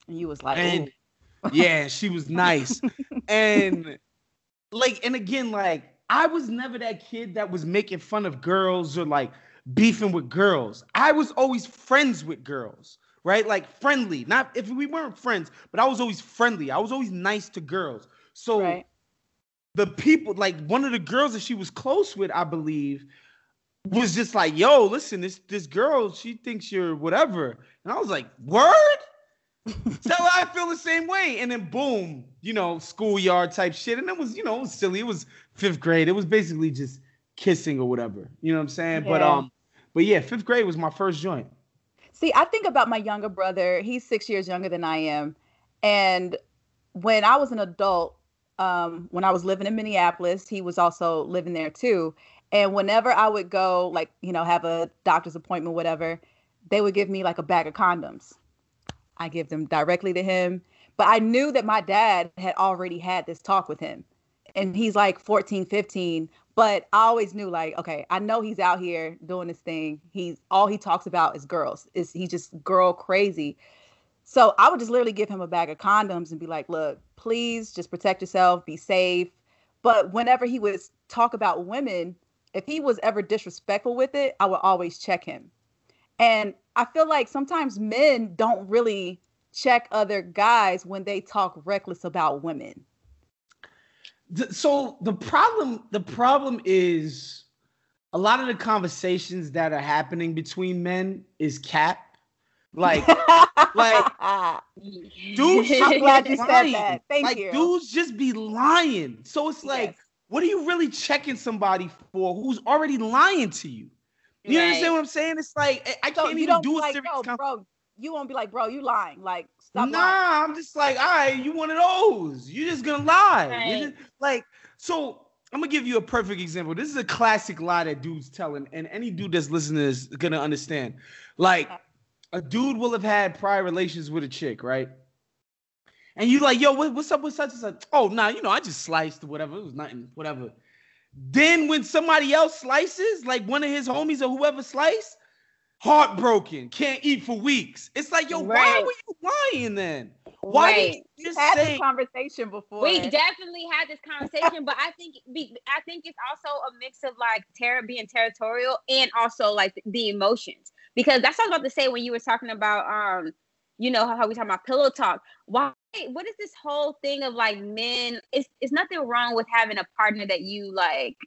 And you was like, and, yeah, she was nice. And like, and again, like I was never that kid that was making fun of girls or like beefing with girls. I was always friends with girls, right? Like friendly, not if we weren't friends, but I was always friendly. I was always nice to girls. So the people, like one of the girls that she was close with, I believe, was just like, yo, listen, this girl, she thinks you're whatever. And I was like, word? So I feel the same way. And then boom, you know, schoolyard type shit. And it was, you know, it was silly. It was fifth grade. It was basically just kissing or whatever. You know what I'm saying? Yeah. But yeah, fifth grade was my first joint. See, I think about my younger brother. He's 6 years younger than I am. And when I was an adult, when I was living in Minneapolis, he was also living there too. And whenever I would go, like, you know, have a doctor's appointment, whatever, they would give me like a bag of condoms. I give them directly to him. But I knew that my dad had already had this talk with him. And he's like 14, 15. But I always knew like, okay, I know he's out here doing this thing. He's all he talks about is girls. He's just girl crazy. So I would just literally give him a bag of condoms and be like, look, please just protect yourself, be safe. But whenever he would talk about women, if he was ever disrespectful with it, I would always check him. And I feel like sometimes men don't really check other guys when they talk reckless about women. So the problem is a lot of the conversations that are happening between men is cap. Like, dudes, I'm glad you said that. Thank you. Dudes just be lying. So it's like, what are you really checking somebody for who's already lying to you? You understand what I'm saying? It's like, I can't even do a serious conversation. Bro, you won't be like, bro, you lying. Like, stop lying. I'm just like, all right, you one of those. You're just going to lie. Right. Just, like, so I'm going to give you a perfect example. This is a classic lie that dudes telling, and any dude that's listening is going to understand. Like, a dude will have had prior relations with a chick, right? And you like, yo, what's up with such and such? Oh, nah, you know, I just sliced or whatever. It was nothing, whatever. Then when somebody else slices, like one of his homies or whoever sliced, heartbroken, can't eat for weeks. It's like, yo, why were you lying then? Why did you just say this conversation before? We definitely had this conversation, but I think it's also a mix of like being territorial and also like the emotions. Because that's what I was about to say when you were talking about, you know, how we talking about pillow talk. Why? What is this whole thing of like men? It's nothing wrong with having a partner that you like,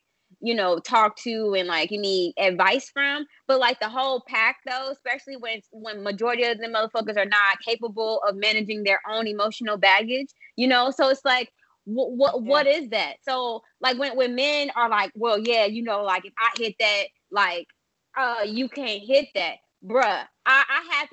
you know, talk to and like you need advice from. But like the whole pack though, especially when majority of the motherfuckers are not capable of managing their own emotional baggage, you know. So it's like, What is that? So like when men are like, well, yeah, you know, like if I hit that, like, you can't hit that. Bruh, I had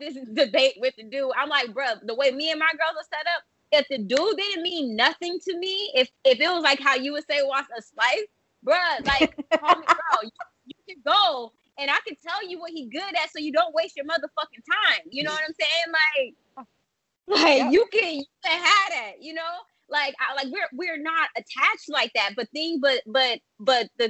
this debate with the dude. I'm like, bruh, the way me and my girls are set up, if the dude didn't mean nothing to me, if it was like how you would say wants a slice, bruh, like, homie, bro, you can go and I can tell you what he good at so you don't waste your motherfucking time. You know what I'm saying? Like yep. you can have that, you know? Like, we're not attached like that. But the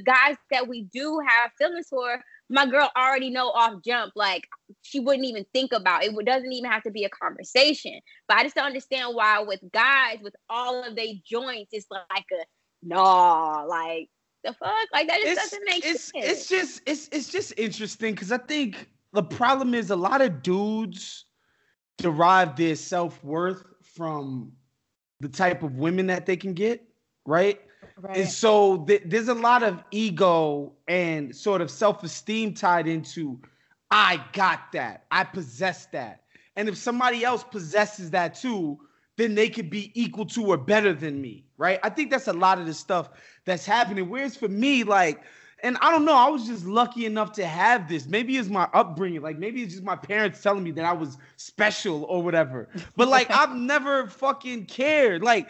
guys that we do have feelings for, my girl already know off jump. Like, she wouldn't even think about it. It doesn't even have to be a conversation. But I just don't understand why with guys, with all of their joints, it's like a nah. Like the fuck, like that doesn't make sense. It's just interesting because I think the problem is a lot of dudes derive their self-worth from the type of women that they can get, right? Right. And so there's a lot of ego and sort of self-esteem tied into, I got that, I possess that. And if somebody else possesses that too, then they could be equal to or better than me, right? I think that's a lot of the stuff that's happening. Whereas for me, like, and I don't know, I was just lucky enough to have this. Maybe it's my upbringing. Like, maybe it's just my parents telling me that I was special or whatever. But, like, I've never fucking cared. Like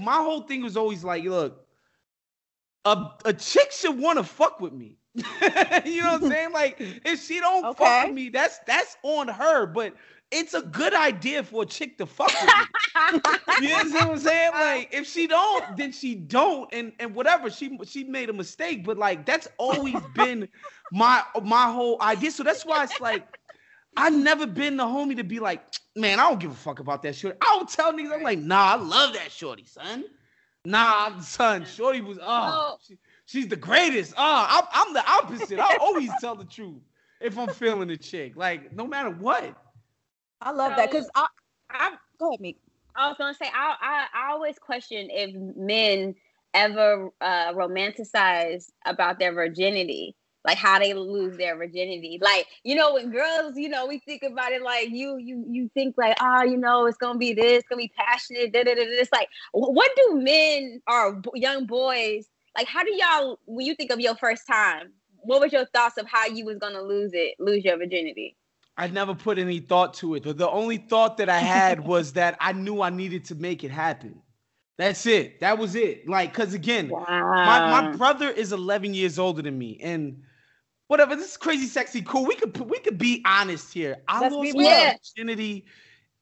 my whole thing was always like, look, a chick should want to fuck with me. You know what I'm saying? Like, if she don't fuck with me, that's on her. But it's a good idea for a chick to fuck with me. You know what I'm saying? Like, if she don't, then she don't. And whatever, she made a mistake. But, like, that's always been my whole idea. So that's why it's like, I've never been the homie to be like, man, I don't give a fuck about that shorty. I would tell niggas, I'm like, nah, I love that shorty, son. Nah, son, shorty was, she's the greatest. I'm the opposite. I always tell the truth if I'm feeling a chick. Like, no matter what. I love that because I go ahead, Meek. I was gonna say I always question if men ever romanticize about their virginity, like how they lose their virginity. Like, you know, with girls, you know, we think about it like you think like, oh, you know, it's gonna be this, it's gonna be passionate. It's like, what do men or young boys like? How do y'all, when you think of your first time, what was your thoughts of how you was gonna lose your virginity? I never put any thought to it. The only thought that I had was that I knew I needed to make it happen. That's it. That was it. Like, because again, my brother is 11 years older than me. And whatever, this is crazy, sexy, cool. We could be honest here. I lost my virginity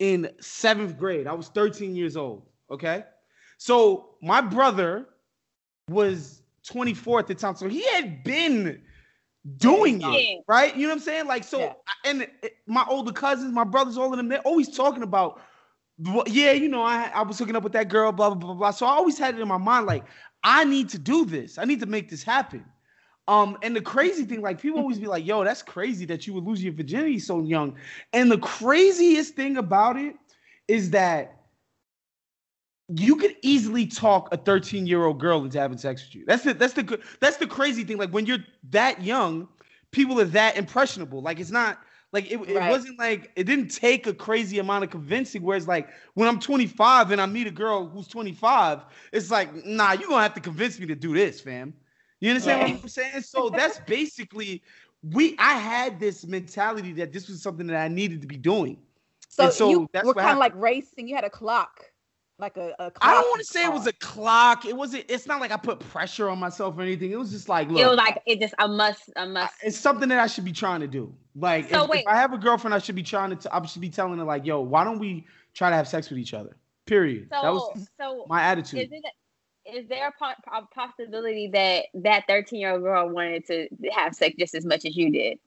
in 7th grade. I was 13 years old, okay? So my brother was 24 at the time. So he had been doing it, right? You know what I'm saying? Like, so, yeah. And my older cousins, my brothers, all of them, they're always talking about, yeah, you know, I was hooking up with that girl, blah, blah, blah, blah. So I always had it in my mind, like, I need to do this. I need to make this happen. And the crazy thing, like, people always be like, yo, that's crazy that you would lose your virginity so young. And the craziest thing about it is that you could easily talk a 13-year-old girl into having sex with you. That's the crazy thing. Like, when you're that young, people are that impressionable. Like, it's not like it wasn't like, it didn't take a crazy amount of convincing. Whereas like when I'm 25 and I meet a girl who's 25, it's like, nah, you're gonna have to convince me to do this, fam. You understand what I'm saying? So that's basically I had this mentality that this was something that I needed to be doing. So you were kind of like racing. You had a clock. Like a clock. I don't want to say it was a clock. It wasn't. It's not like I put pressure on myself or anything. It was just like, look. It was like it just a must. It's something that I should be trying to do. Like, so if I have a girlfriend, I should be trying to. I should be telling her like, yo, why don't we try to have sex with each other? Period. So, that was my attitude. Is there a possibility that 13-year-old girl wanted to have sex just as much as you did?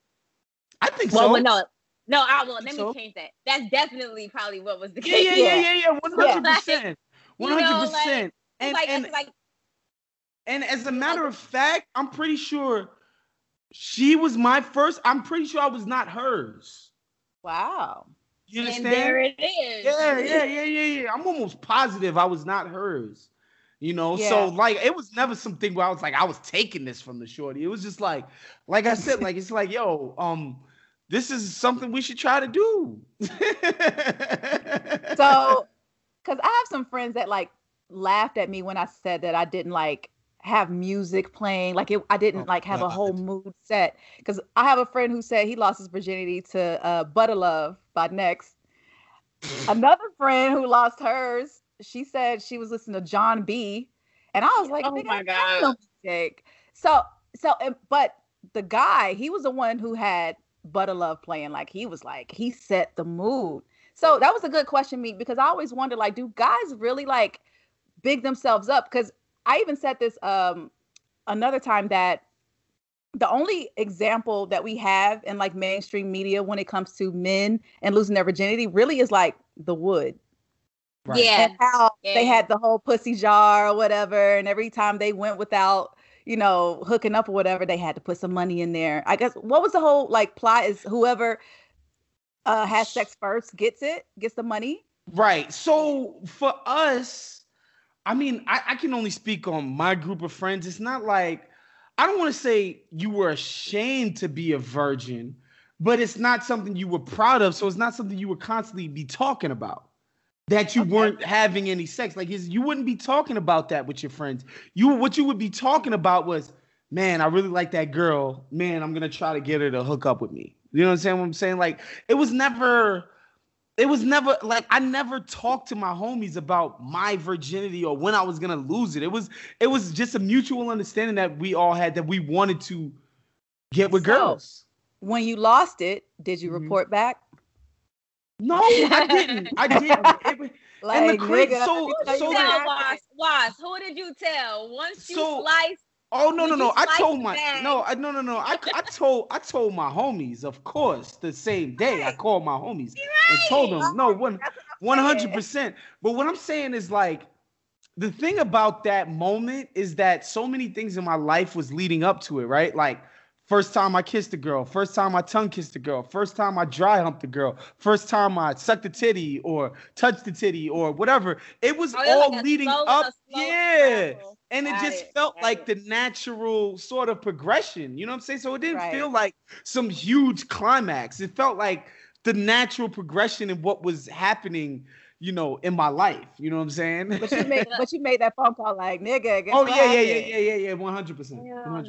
I think so. Well, no. No, I will. Let me change that. That's definitely probably what was the case. Yeah. 100%. 100%. And as a matter of fact, I'm pretty sure she was my first. I'm pretty sure I was not hers. Wow. You understand? And there it is. Yeah. I'm almost positive I was not hers. You know, so like it was never something where I was like, I was taking this from the shorty. It was just like I said, like it's like, yo, this is something we should try to do. So, because I have some friends that like laughed at me when I said that I didn't like have music playing. Like I didn't like have a whole mood set, because I have a friend who said he lost his virginity to Butter Love by Next. Another friend who lost hers, she said she was listening to John B. And I was like, oh my God. So, but the guy, he was the one who had Butter Love playing. Like he was like, he set the mood. So that was a good question, Meek, because I always wonder, like, do guys really like big themselves up? Because I even said this another time, that the only example that we have in like mainstream media when it comes to men and losing their virginity really is like The Wood. Right. Yeah. And how they had the whole pussy jar or whatever. And every time they went without, you know, hooking up or whatever, they had to put some money in there. I guess what was the whole like plot is whoever has sex first gets the money. Right. So for us, I mean, I can only speak on my group of friends. It's not like, I don't want to say you were ashamed to be a virgin, but it's not something you were proud of. So it's not something you would constantly be talking about, that you weren't having any sex. Like you wouldn't be talking about that with your friends. What you would be talking about was, man, I really like that girl. Man, I'm going to try to get her to hook up with me. You know what I'm saying? Like, it was never like, I never talked to my homies about my virginity or when I was going to lose it. It was just a mutual understanding that we all had, that we wanted to get with girls. When you lost it, did you report back? No, I didn't. Waz, who did you tell? Once you sliced. Oh no! I told my homies, of course, the same day. I called my homies and told them 100%. But what I'm saying is, like, the thing about that moment is that so many things in my life was leading up to it, right? Like, first time I kissed a girl, first time I tongue kissed a girl, first time I dry humped a girl, first time I sucked a titty or touched a titty or whatever. It was all like leading up. Yeah. Travel. And it just felt like the natural sort of progression. You know what I'm saying? So it didn't feel like some huge climax. It felt like the natural progression in what was happening, you know, in my life. You know what I'm saying? But you made, that phone call like, nigga. Oh, yeah, 100%. Hell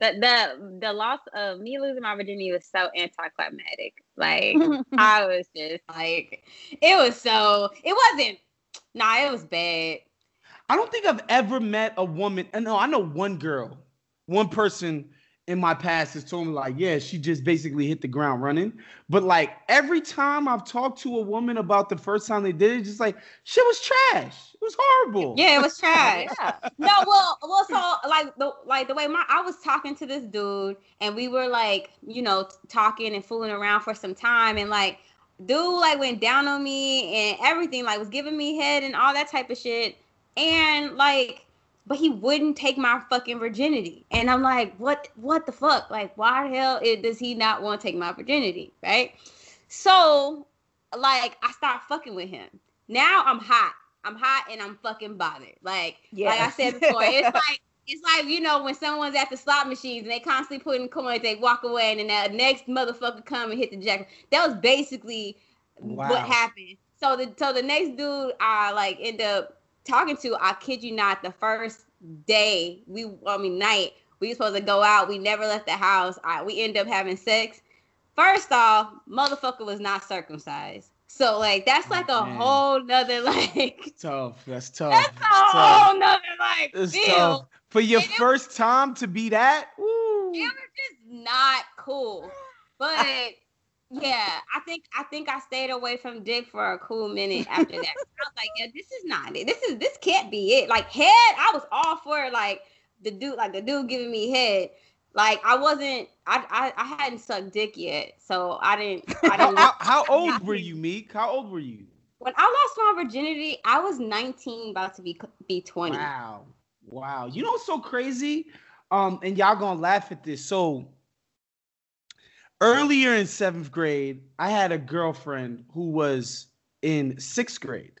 no. The loss of me losing my virginity was so anticlimactic. Like, I was just like, it was bad. I don't think I've ever met a woman. No, I know one person in my past has told me, like, yeah, she just basically hit the ground running. But like every time I've talked to a woman about the first time they did it, just like, shit was trash. It was horrible. Yeah, it was trash. Yeah. No, well, so like the way I was talking to this dude, and we were like, you know, talking and fooling around for some time, and like, dude like went down on me and everything, like was giving me head and all that type of shit. And like, but he wouldn't take my fucking virginity. And I'm like, what the fuck? Like, why the hell does he not want to take my virginity? Right? So like, I start fucking with him. Now I'm hot and I'm fucking bothered. Like, like I said before, it's like, you know, when someone's at the slot machines and they constantly putting coins, they walk away and then that next motherfucker come and hit the jackpot. That was basically what happened. So the next dude I like end up talking to, I kid you not, the first day night we were supposed to go out, we never left the house. We end up having sex. First off, motherfucker was not circumcised, so like that's like whole nother like tough. Whole nother like deal for your first time to be that. Woo. It was just not cool, but. Yeah, I think I stayed away from dick for a cool minute after that. I was like, yeah, this is not it. This can't be it. Like head, I was all for like the dude giving me head. Like I hadn't sucked dick yet, so I didn't. How old were you, Meek? How old were you? When I lost my virginity, I was 19, about to be 20. Wow. You know what's so crazy? And y'all gonna laugh at this. So. Earlier in 7th grade, I had a girlfriend who was in 6th grade,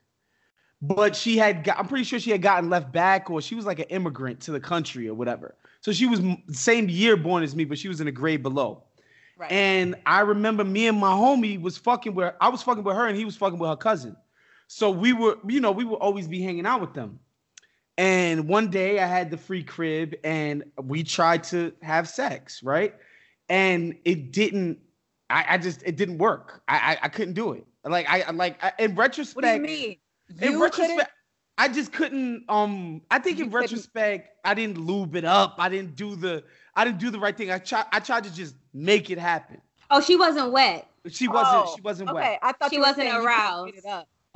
but she had I'm pretty sure she had gotten left back, or she was like an immigrant to the country or whatever. So she was same year born as me, but she was in a grade below. Right. And I remember me and my homie I was fucking with her and he was fucking with her cousin. So we were always be hanging out with them. And one day I had the free crib and we tried to have sex, right? And it didn't, it didn't work. I couldn't do it. In retrospect. What do you mean? I just couldn't, I think in retrospect, I didn't lube it up. I didn't do the right thing. I tried to just make it happen. Oh, she wasn't wet. She wasn't wet. Okay, I thought she wasn't aroused.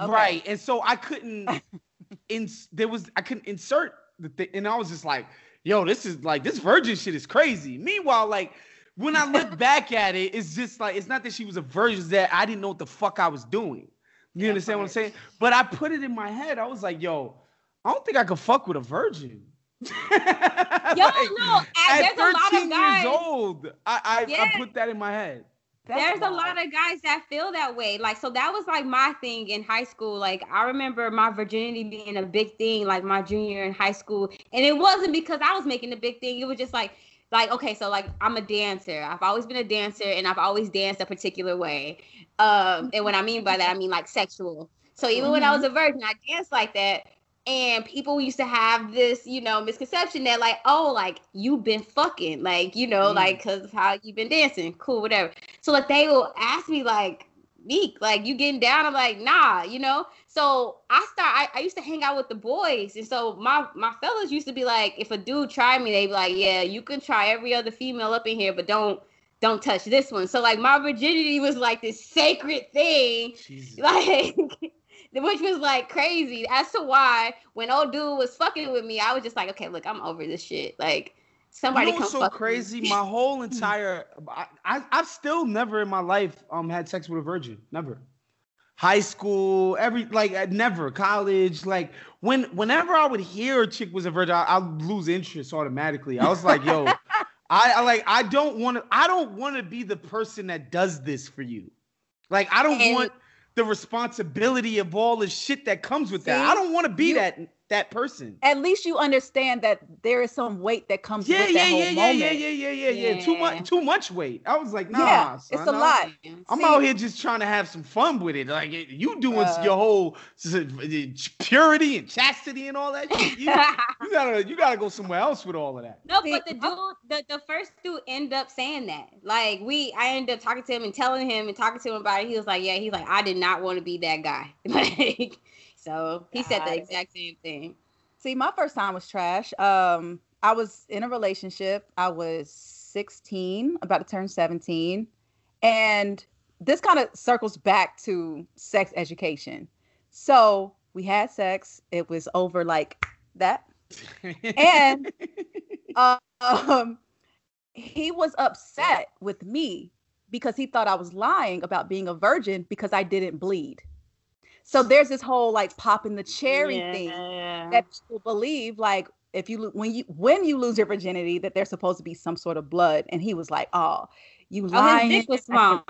Okay. Right. And so I couldn't, I couldn't insert the thing. And I was just like, yo, this virgin shit is crazy. Meanwhile, like, when I look back at it, it's just like, it's not that she was a virgin, it's that I didn't know what the fuck I was doing. You understand what I'm saying? But I put it in my head. I was like, yo, I don't think I could fuck with a virgin. Yo, no. At 13 years old, I put that in my head. There's a lot of guys that feel that way. Like, so that was like my thing in high school. Like, I remember my virginity being a big thing, like my junior in high school. And it wasn't because I was making a big thing. It was just like, okay, so like I'm a dancer. I've always been a dancer and I've always danced a particular way. And what I mean by that, I mean like sexual. So even when I was a virgin, I danced like that. And people used to have this, misconception that like, oh, like you've been fucking, like, like because of how you've been dancing. Cool, whatever. So like they will ask me like, Meek, like you getting down? I'm like, nah, So I used to hang out with the boys. And so my fellas used to be like, if a dude tried me, they'd be like, yeah, you can try every other female up in here, but don't touch this one. So like my virginity was like this sacred thing. Jesus. Like which was like crazy as to why when old dude was fucking with me, I was just like, okay, look, I'm over this shit. Like somebody come so fuck crazy. Me. My whole entire, I've still never in my life had sex with a virgin. Never. High school, never. College, like whenever I would hear a chick was a virgin, I'd lose interest automatically. I was like, yo, I don't want to be the person that does this for you. Like I don't want the responsibility of all the shit that comes with that. I don't want to be that person. At least you understand that there is some weight that comes with that whole moment. Yeah. Too much weight. I was like, nah, son, it's a lot. I'm out here just trying to have some fun with it. Like you doing your whole purity and chastity and all that shit. You gotta go somewhere else with all of that. No, but the dude, the first dude ended up saying that. Like I ended up talking to him and telling him and talking to him about it. He was like, yeah, he's like, I did not want to be that guy. Like. So he said the exact same thing. See, my first time was trash. I was in a relationship. I was 16, about to turn 17. And this kind of circles back to sex education. So we had sex. It was over like that. And he was upset with me because he thought I was lying about being a virgin because I didn't bleed. So there's this whole like popping the cherry thing that people believe, like if you when you lose your virginity, that there's supposed to be some sort of blood. And he was like, "Oh, you lying." His dick was small.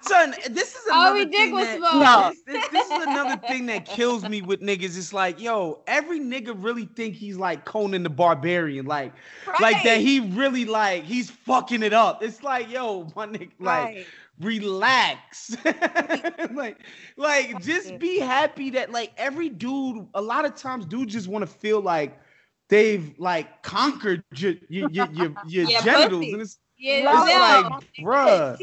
Son, this is another thing this is another thing that kills me with niggas. It's like, yo, every nigga really think he's like Conan the Barbarian, like, right. Like that he really like he's fucking it up. It's like, yo, my nigga, right. Like. Relax. like just be happy that like every dude, a lot of times dudes just want to feel like they've like conquered your genitals. And it's like, bruh.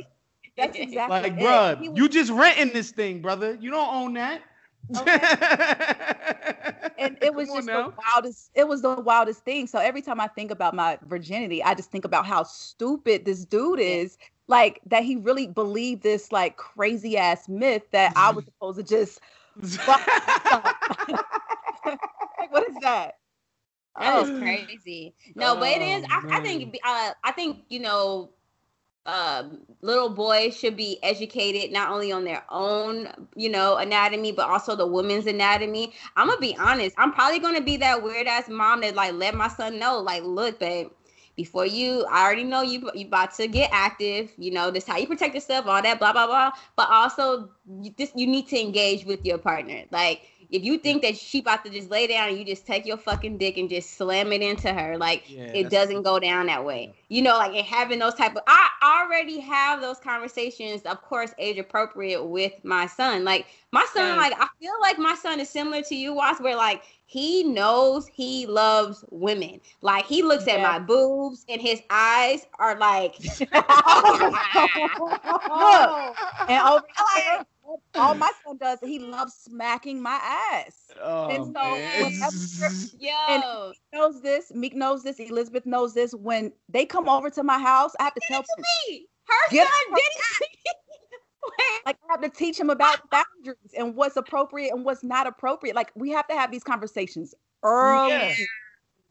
That's exactly like, bruh, you just renting this thing, brother. You don't own that. Okay. And it was just the wildest thing. So every time I think about my virginity, I just think about how stupid this dude is. Like that he really believed this like crazy ass myth that I was supposed to just like what is that? That is crazy. No, but it is. I think little boys should be educated not only on their own, anatomy, but also the woman's anatomy. I'm gonna be honest. I'm probably gonna be that weird ass mom that like let my son know, like, look, babe. Before you, I already know you about to get active. This is how you protect yourself, all that, blah, blah, blah. But also, you need to engage with your partner. Like, If you think that she about to just lay down and you just take your fucking dick and just slam it into her, like, it doesn't go down that way. You know, like, and having those type of, I already have those conversations, of course, age appropriate with my son. Like, my son, like, I feel like my son is similar to you, Watts, where, like, he knows he loves women. Like, he looks at my boobs and his eyes are like, oh. Look. And over like, all my son does, he loves smacking my ass. Oh, and so, and he knows this, Meek knows this, Elizabeth knows this. When they come over to my house, I have to tell them. Like, I have to teach him about boundaries and what's appropriate and what's not appropriate. Like, we have to have these conversations early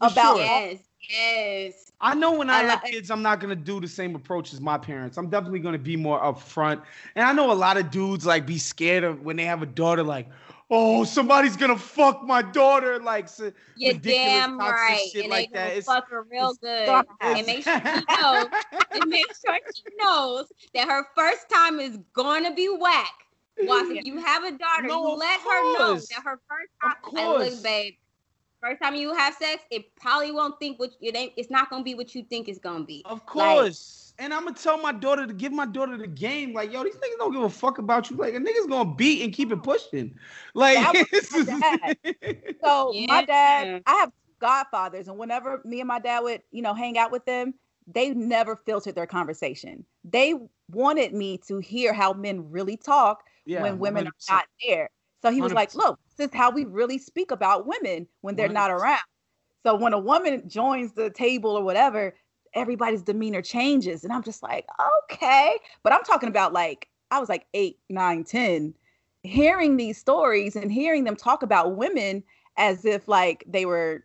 about. Yes. I know when I have kids, I'm not going to do the same approach as my parents. I'm definitely going to be more upfront. And I know a lot of dudes, like, be scared of when they have a daughter, like, oh, somebody's going to fuck my daughter. Like, so you're damn right. Shit, and like, they fuck her real good. And make sure she knows, and make sure she knows that her first time is going to be whack. Watson, you have a daughter, you let her know that her first time, look, babe, first time you have sex, it probably won't think what it ain't. It's not gonna be what you think it's gonna be. Of course, like, and I'm gonna tell my daughter to give my daughter the game. Like, yo, these niggas don't give a fuck about you. Like, a nigga's gonna beat and keep it pushing. Like, my dad, I have two godfathers, and whenever me and my dad would, you know, hang out with them, they never filtered their conversation. They wanted me to hear how men really talk when women 100%. Are not there. So he was 100%. Like, look, this is how we really speak about women when they're 100%. Not around. So when a woman joins the table or whatever, everybody's demeanor changes. And I'm just like, okay. But I'm talking about, like, I was like 8, 9, 10, hearing these stories and hearing them talk about women as if, like, they were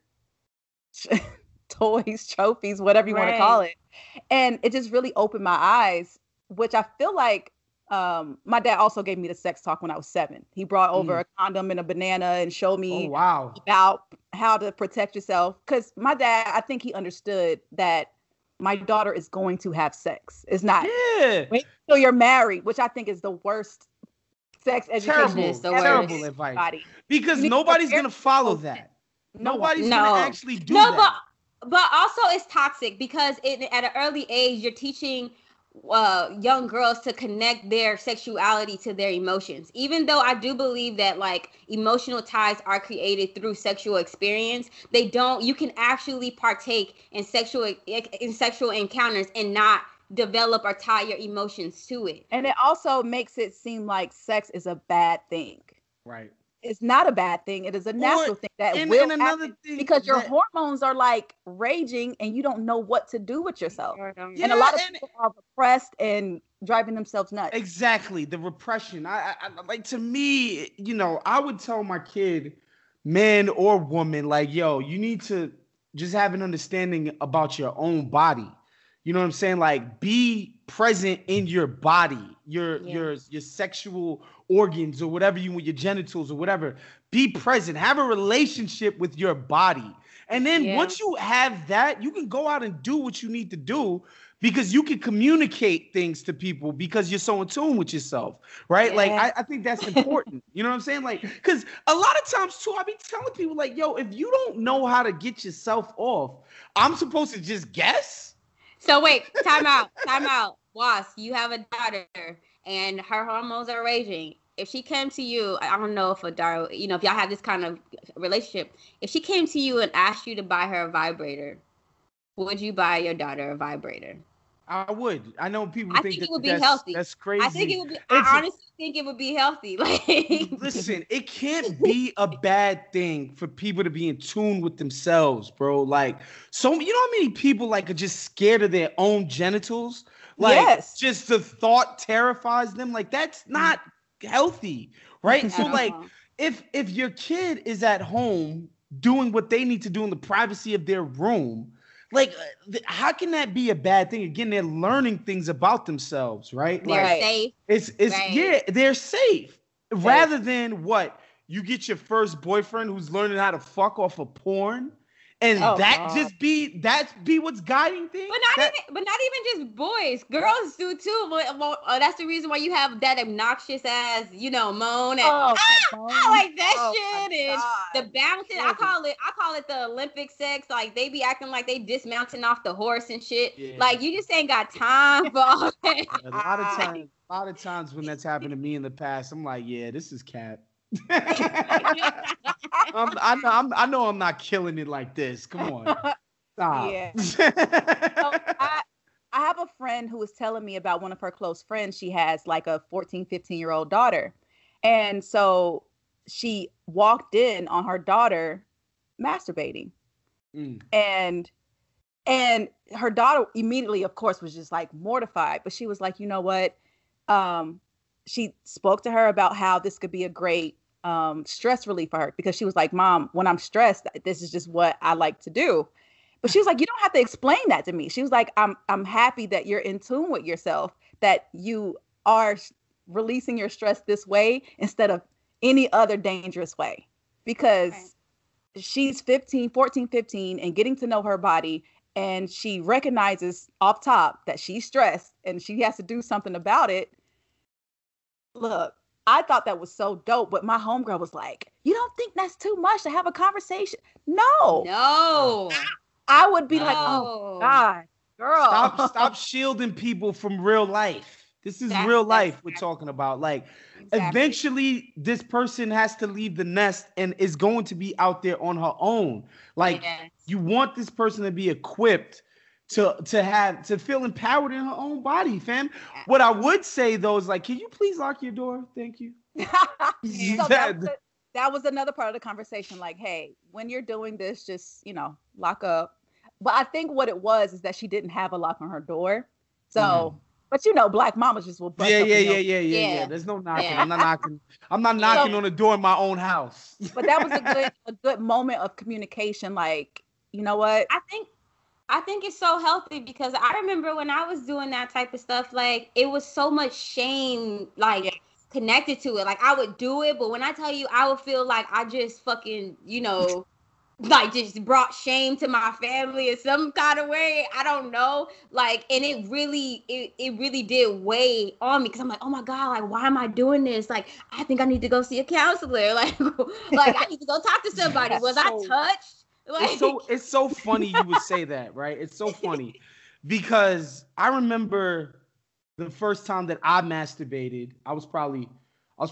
toys, trophies, whatever you want to call it. And it just really opened my eyes, which I feel like, my dad also gave me the sex talk when I was 7. He brought over a condom and a banana and showed me about how to protect yourself. Because my dad, I think he understood that my daughter is going to have sex. It's not wait till you're married, which I think is the worst sex education. It's the terrible advice. Because nobody's going to follow that. Nobody's going to actually do that. But also it's toxic because at an early age, you're teaching young girls to connect their sexuality to their emotions. Even though I do believe that, like, emotional ties are created through sexual experience, they don't, you can actually partake in sexual encounters and not develop or tie your emotions to it. And it also makes it seem like sex is a bad thing. Right. It's not a bad thing. It is a natural thing that will happen because your hormones are, like, raging and you don't know what to do with yourself. Yeah, and a lot of people are repressed and driving themselves nuts. Exactly. The repression. I like, to me, you know, I would tell my kid, man or woman, like, yo, you need to just have an understanding about your own body. You know what I'm saying? Like, be present in your body, your sexual organs or whatever you want, your genitals or whatever. Be present. Have a relationship with your body. And then once you have that, you can go out and do what you need to do because you can communicate things to people because you're so in tune with yourself, right? Yeah. Like, I think that's important. You know what I'm saying? Like, because a lot of times, too, I be telling people, like, yo, if you don't know how to get yourself off, I'm supposed to just guess? So wait, time out. Wasp, you have a daughter and her hormones are raging. If she came to you, I don't know if a daughter, you know, if y'all have this kind of relationship, if she came to you and asked you to buy her a vibrator, would you buy your daughter a vibrator? I would. I know people think it would be healthy. That's crazy. I think it would be. I honestly think it would be healthy. Like, listen, it can't be a bad thing for people to be in tune with themselves, bro. Like, so you know how many people, like, are just scared of their own genitals? Like, just the thought terrifies them. Like, that's not healthy, right? So, like, if your kid is at home doing what they need to do in the privacy of their room, like, how can that be a bad thing? Again, they're learning things about themselves, right? They're like, safe. It's right. Yeah, they're safe. Rather than what? You get your first boyfriend who's learning how to fuck off of porn And that's what's guiding things. But not even just boys. Girls do too. Well, that's the reason why you have that obnoxious ass, moan and I like that shit. And the bouncing, I call it the Olympic sex. Like they be acting like they dismounting off the horse and shit. Yeah. Like you just ain't got time for all that. A lot of times when that's happened to me in the past, I'm like, yeah, this is cap. I know I'm not killing it like this. Come on. Stop. Yeah. So I have a friend who was telling me about one of her close friends. She has like a 14, 15-year-old daughter. And so she walked in on her daughter masturbating. Mm. And her daughter immediately, of course, was just like mortified. But she was like, you know what? She spoke to her about how this could be a great stress relief for her, because she was like, Mom, when I'm stressed, this is just what I like to do. But she was like, you don't have to explain that to me. She was like, I'm happy that you're in tune with yourself, that you are releasing your stress this way instead of any other dangerous way, because she's 14, 15 and getting to know her body. And she recognizes off top that she's stressed and she has to do something about it. Look, I thought that was so dope, but my homegirl was like, you don't think that's too much to have a conversation? No. I would be like, oh, God, girl. Stop shielding people from real life. This is real life we're talking about. Like, eventually, this person has to leave the nest and is going to be out there on her own. Like, you want this person to be equipped to feel empowered in her own body, fam. What I would say though is like, can you please lock your door? Thank you. That was another part of the conversation. Like, hey, when you're doing this, just lock up. But I think what it was is that she didn't have a lock on her door. So, but black mamas just will bust up. Yeah. There's no knocking. Yeah. I'm not knocking on the door in my own house. But that was a good moment of communication. Like, you know what? I think it's so healthy, because I remember when I was doing that type of stuff, like, it was so much shame, like, connected to it. Like, I would do it, but when I tell you, I would feel like I just fucking, like, just brought shame to my family in some kind of way. I don't know. Like, and it really did weigh on me, because I'm like, oh my God, like, why am I doing this? Like, I think I need to go see a counselor. Like, I need to go talk to somebody. Was I touched? Like... It's so funny you would say that, right? It's so funny, because I remember the first time that I masturbated, I was probably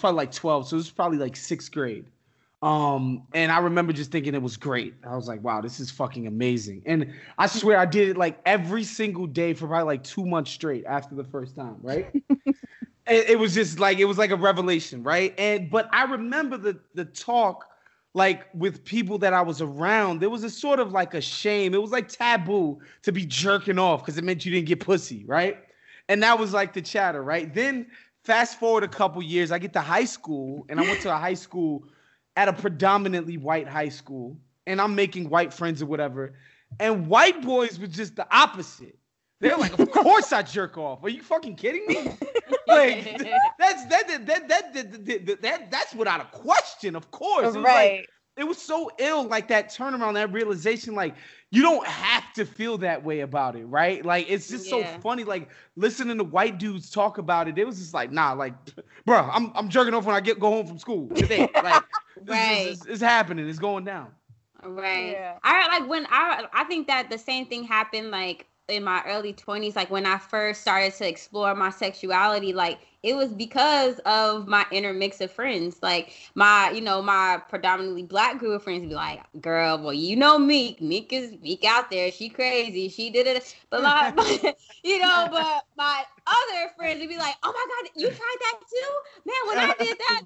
like 12, so it was probably like 6th grade. And I remember just thinking it was great. I was like, wow, this is fucking amazing. And I swear I did it like every single day for probably like 2 months straight after the first time, right? It was just like, it was like a revelation, right? But I remember the talk, like, with people that I was around, there was a sort of like a shame. It was like taboo to be jerking off, because it meant you didn't get pussy, right? And that was like the chatter, right? Then fast forward a couple years, I get to high school, and I went to a high school at a predominantly white high school, and I'm making white friends or whatever. And white boys were just the opposite. They're like, of course I jerk off. Are you fucking kidding me? Like, that's without a question, of course. Right. It was so ill, like, that turnaround, that realization, like, you don't have to feel that way about it, right? Like, it's just so funny, like, listening to white dudes talk about it. It was just like, nah, like, bro, I'm jerking off when I go home from school today. Like, it's happening. It's going down. Right. Yeah. I think that the same thing happened, like, in my early 20s, like, when I first started to explore my sexuality, like, it was because of my inner mix of friends. Like, my, my predominantly black group of friends would be like, girl, well, Meek. Meek out there. She crazy. She did it. But, but my other friends would be like, oh, my God, you tried that too? Man, when I did that,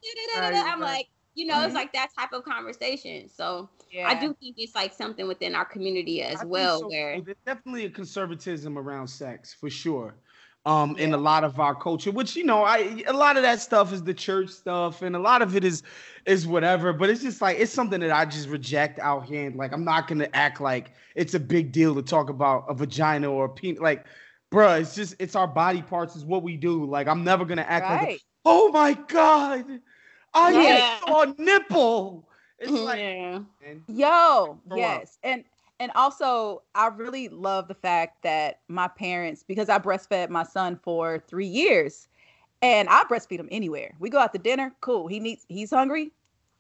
I'm like, it's like that type of conversation. So I do think it's like something within our community as well. Where there's definitely a conservatism around sex, for sure, in a lot of our culture, which, a lot of that stuff is the church stuff, and a lot of it is whatever. But it's just like, it's something that I just reject out here. And, like, I'm not going to act like it's a big deal to talk about a vagina or a penis. Like, bro, it's our body parts. It's what we do. Like, I'm never going to act like, oh, my God, I saw a nipple. It's like, yo, yes. And And also, I really love the fact that my parents, because I breastfed my son for 3 years, and I breastfeed him anywhere. We go out to dinner, cool. He's hungry,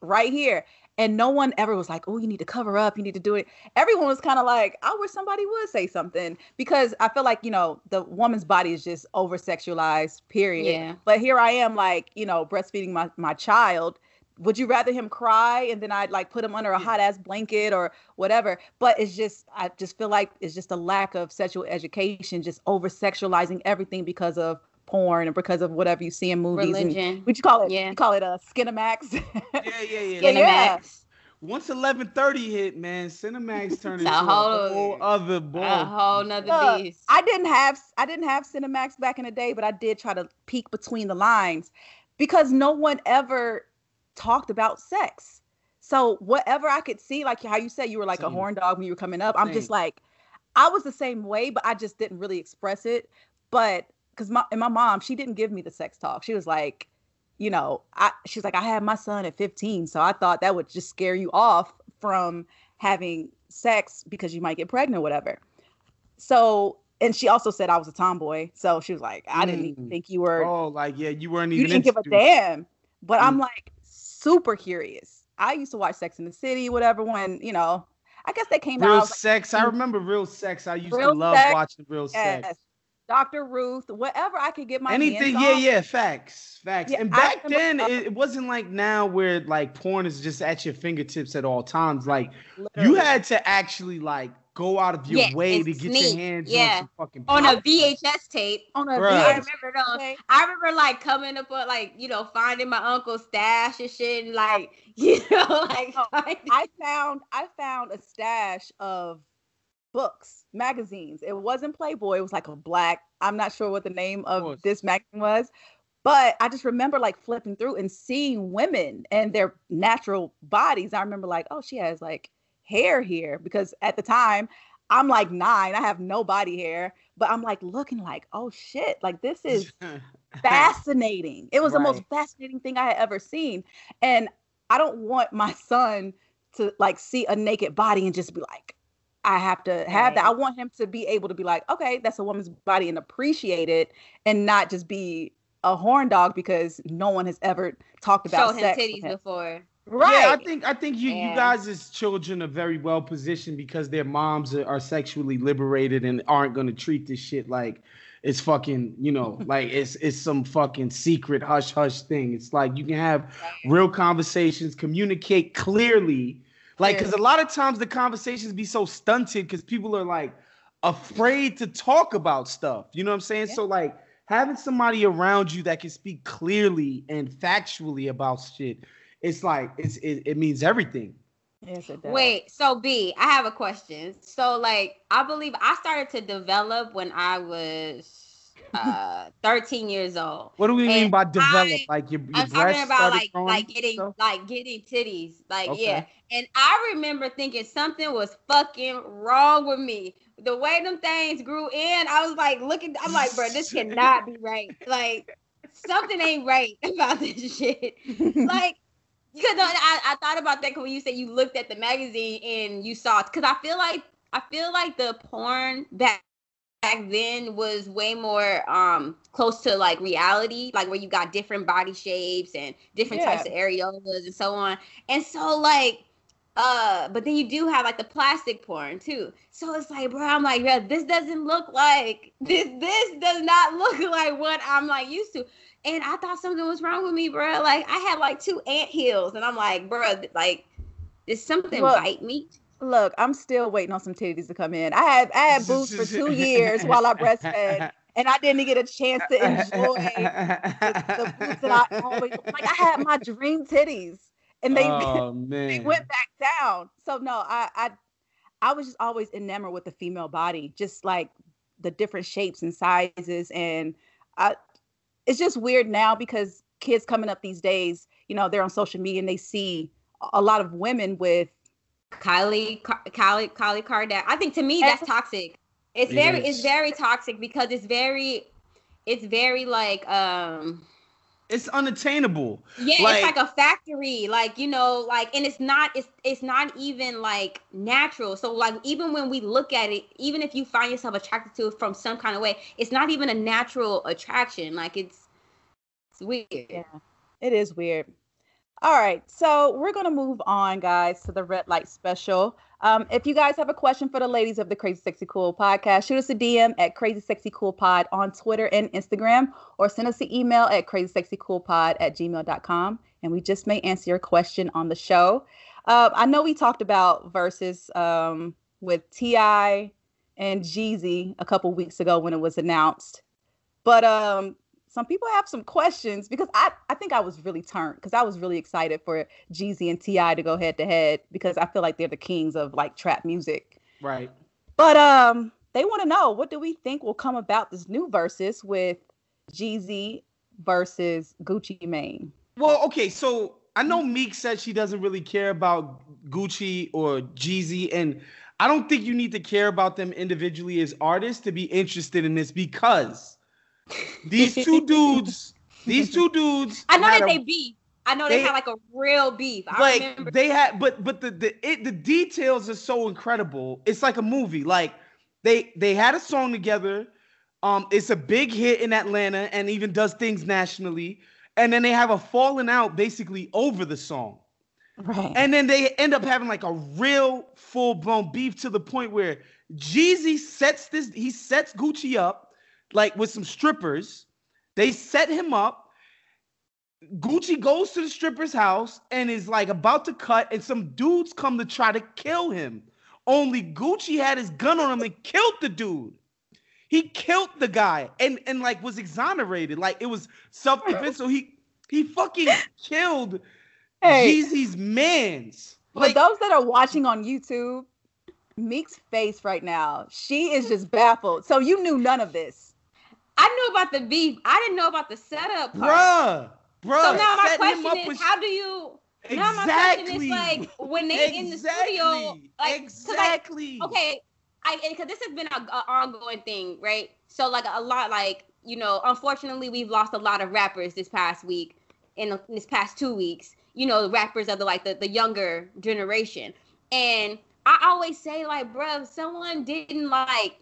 right here. And no one ever was like, oh, you need to cover up, you need to do it. Everyone was kind of like, I wish somebody would say something, because I feel like, you know, the woman's body is just over-sexualized, period. Yeah. But here I am, like, you know, breastfeeding my child. Would you rather him cry and then I'd like put him under a hot ass blanket or whatever? But it's just, I just feel like it's just a lack of sexual education, just over-sexualizing everything because of porn and because of whatever you see in movies. Religion. What you call it? Yeah. You call it a Skinamax. Yeah. Cinemax. Once 11:30 hit, man, Cinemax turned into a whole other ball. A whole nother beast. I didn't have Cinemax back in the day, but I did try to peek between the lines because no one ever talked about sex. So whatever I could see, like how you said, you were like a horn dog when you were coming up. I'm just like, I was the same way, but I just didn't really express it. But because my mom, she didn't give me the sex talk. She was like, you know, she was like, I had my son at 15. So I thought that would just scare you off from having sex because you might get pregnant or whatever. So, and she also said I was a tomboy. So she was like, I didn't even think you were. Oh, like, yeah, you weren't even. You didn't give a damn. But I'm like super curious. I used to watch Sex in the City, whatever, when, you know, I guess they came out. Real Sex. I remember Real Sex. I used to love watching Real Sex. Dr. Ruth, whatever I could get my anything, hands on. Yeah, facts. Yeah, and back then, it wasn't like now where like porn is just at your fingertips at all times. Like literally, you had to actually like go out of your way to get your hands on some fucking porn. On a VHS tape. I remember those. Okay. I remember like coming up with like, you know, finding my uncle's stash and shit, and like, you know, like I found a stash of books, magazines. It wasn't Playboy. It was like a black, I'm not sure what the name of this magazine was, but I just remember like flipping through and seeing women and their natural bodies. I remember like, oh, she has like hair here, because at the time I'm like 9, I have no body hair, but I'm like looking like, oh shit, like this is fascinating. It was the most fascinating thing I had ever seen. And I don't want my son to like see a naked body and just be like, I have to have that. I want him to be able to be like, okay, that's a woman's body, and appreciate it, and not just be a horn dog because no one has ever talked about sex with him. Before. Right. Yeah, I think you guys as children are very well positioned because their moms are sexually liberated and aren't going to treat this shit like it's fucking, you know, like it's some fucking secret hush-hush thing. It's like you can have real conversations, communicate clearly. Like, because a lot of times the conversations be so stunted because people are, like, afraid to talk about stuff. You know what I'm saying? Yeah. So, like, having somebody around you that can speak clearly and factually about shit, it's like, it means everything. Yes, it does. Wait, so, B, I have a question. So, like, I believe I started to develop when I was 13 years old. What do we mean by develop? Like, your breasts started growing? I'm talking about, like getting titties. Like, okay. And I remember thinking something was fucking wrong with me. The way them things grew in, I was like looking, I'm like, bro, this cannot be right. Like, something ain't right about this shit. Like, because I thought about that when you said you looked at the magazine and you saw, because I feel like the porn back then was way more close to like reality, like where you got different body shapes and different types of areolas and so on. And so like, but then you do have like the plastic porn too. So it's like, bro, I'm like, yeah, this doesn't look like this does not look like what I'm like used to. And I thought something was wrong with me, bro. Like I had like 2 ant hills and I'm like, bro, like did something bite me? Look, I'm still waiting on some titties to come in. I had boobs for 2 years while I breastfed. And I didn't get a chance to enjoy the boobs that I always like. I had my dream titties. And they went back down. So no, I was just always enamored with the female body, just like the different shapes and sizes. And it's just weird now because kids coming up these days, you know, they're on social media and they see a lot of women with Kylie Kardashian. I think to me that's toxic. It's very toxic because it's very like It's unattainable. Yeah, like, it's like a factory, like, you know, like, and it's not even like natural. So like, even when we look at it, even if you find yourself attracted to it from some kind of way, it's not even a natural attraction. Like, it's weird. Yeah, it is weird. All right, so we're going to move on, guys, to the Red Light Special. If you guys have a question for the ladies of the Crazy Sexy Cool Podcast, shoot us a DM at Crazy Sexy Cool Pod on Twitter and Instagram, or send us an email at crazysexycoolpod@gmail.com, and we just may answer your question on the show. I know we talked about verses with T.I. and Jeezy a couple weeks ago when it was announced, but some people have some questions, because I think I was really turned, because I was really excited for Jeezy and T.I. to go head to head, because I feel like they're the kings of like trap music. Right. But they want to know, what do we think will come about this new versus with Jeezy versus Gucci Mane? Well, okay, so I know Meek said she doesn't really care about Gucci or Jeezy, and I don't think you need to care about them individually as artists to be interested in this, because These two dudes. I know that they beef. I know they had like a real beef. I remember they had, but the details are so incredible. It's like a movie. Like they had a song together. It's a big hit in Atlanta and even does things nationally. And then they have a falling out basically over the song. Right. And then they end up having like a real full blown beef, to the point where Jeezy sets Gucci up. Like with some strippers, they set him up. Gucci goes to the stripper's house and is like about to cut, and some dudes come to try to kill him. Only Gucci had his gun on him and killed the dude. He killed the guy and like was exonerated. Like it was self-defense. So he fucking killed Jeezy's mans. Like, for those that are watching on YouTube, Meek's face right now, she is just baffled. So you knew none of this. I knew about the beef. I didn't know about the setup part. Bruh. So now my question is, how do you... Exactly. Now my question is, like, when they in the studio... Like, exactly. Because this has been an ongoing thing, right? So, like, a lot, like, you know, unfortunately, we've lost a lot of rappers this past week, in this past 2 weeks. You know, rappers of, the younger generation. And... I always say, like, bruh, if someone didn't, like,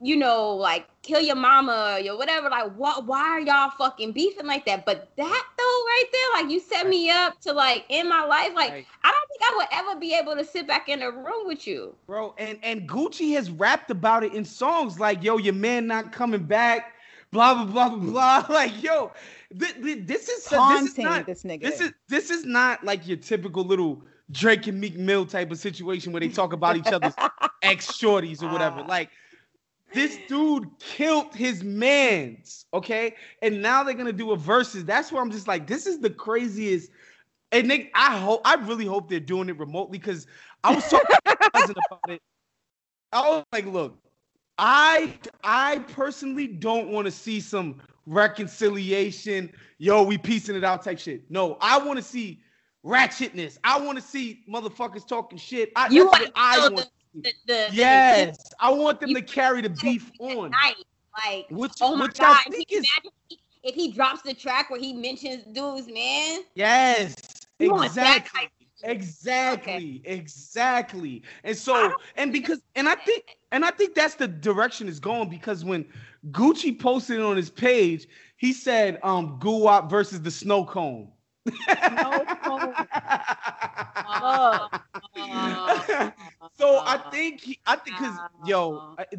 you know, like, kill your mama or your whatever, like, why are y'all fucking beefing like that? But that, though, right there, like, you set me up to, like, end my life. Like, right. I don't think I would ever be able to sit back in a room with you. Bro, and Gucci has rapped about it in songs like, yo, your man not coming back, blah, blah, blah, blah, blah. Like, yo, this is not, like, your typical little... Drake and Meek Mill type of situation where they talk about each other's ex-shorties or whatever. Like, this dude killed his mans, okay? And now they're going to do a versus. That's where I'm just like, this is the craziest. And they, I really hope they're doing it remotely, because I was talking to my cousin about it. I was like, look, I personally don't want to see some reconciliation, yo, we piecing it out type shit. No, I want to see... ratchetness. I want to see motherfuckers talking shit. I want them to carry the beef on. Like, oh my God, if he drops the track where he mentions dudes, man. Yes, exactly. And so, I think that's the direction it's going, because when Gucci posted it on his page, he said, "Guwap versus the snow cone." So I think because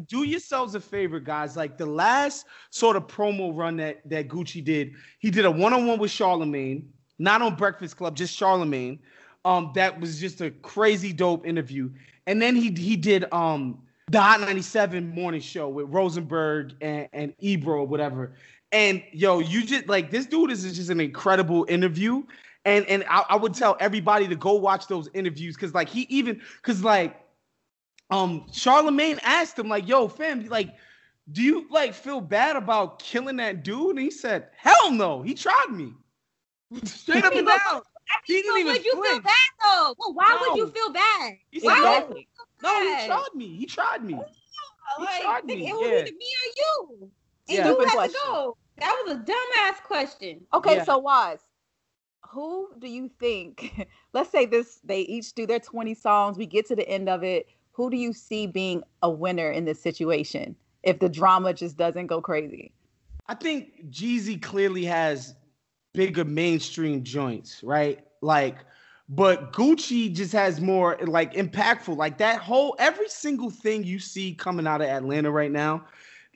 do yourselves a favor, guys. Like the last sort of promo run that Gucci did, he did a one-on-one with Charlemagne, not on Breakfast Club, just Charlemagne. That was just a crazy dope interview. And then he did the Hot 97 morning show with Rosenberg and Ebro or whatever. And yo, you just like, this dude is just an incredible interview. And I would tell everybody to go watch those interviews. Cause like Charlemagne asked him, like, yo, fam, like, do you like feel bad about killing that dude? And he said, hell no, he tried me. Straight up and down. Feel bad though? Well, why would you feel bad? He said, he tried me. He tried me. It was either me or you. And you had to go. That was a dumbass question. Okay, yeah. So Waz, who do you think, let's say this, they each do their 20 songs, we get to the end of it, who do you see being a winner in this situation if the drama just doesn't go crazy? I think Jeezy clearly has bigger mainstream joints, right? Like, but Gucci just has more, like, impactful. Like, that whole, every single thing you see coming out of Atlanta right now,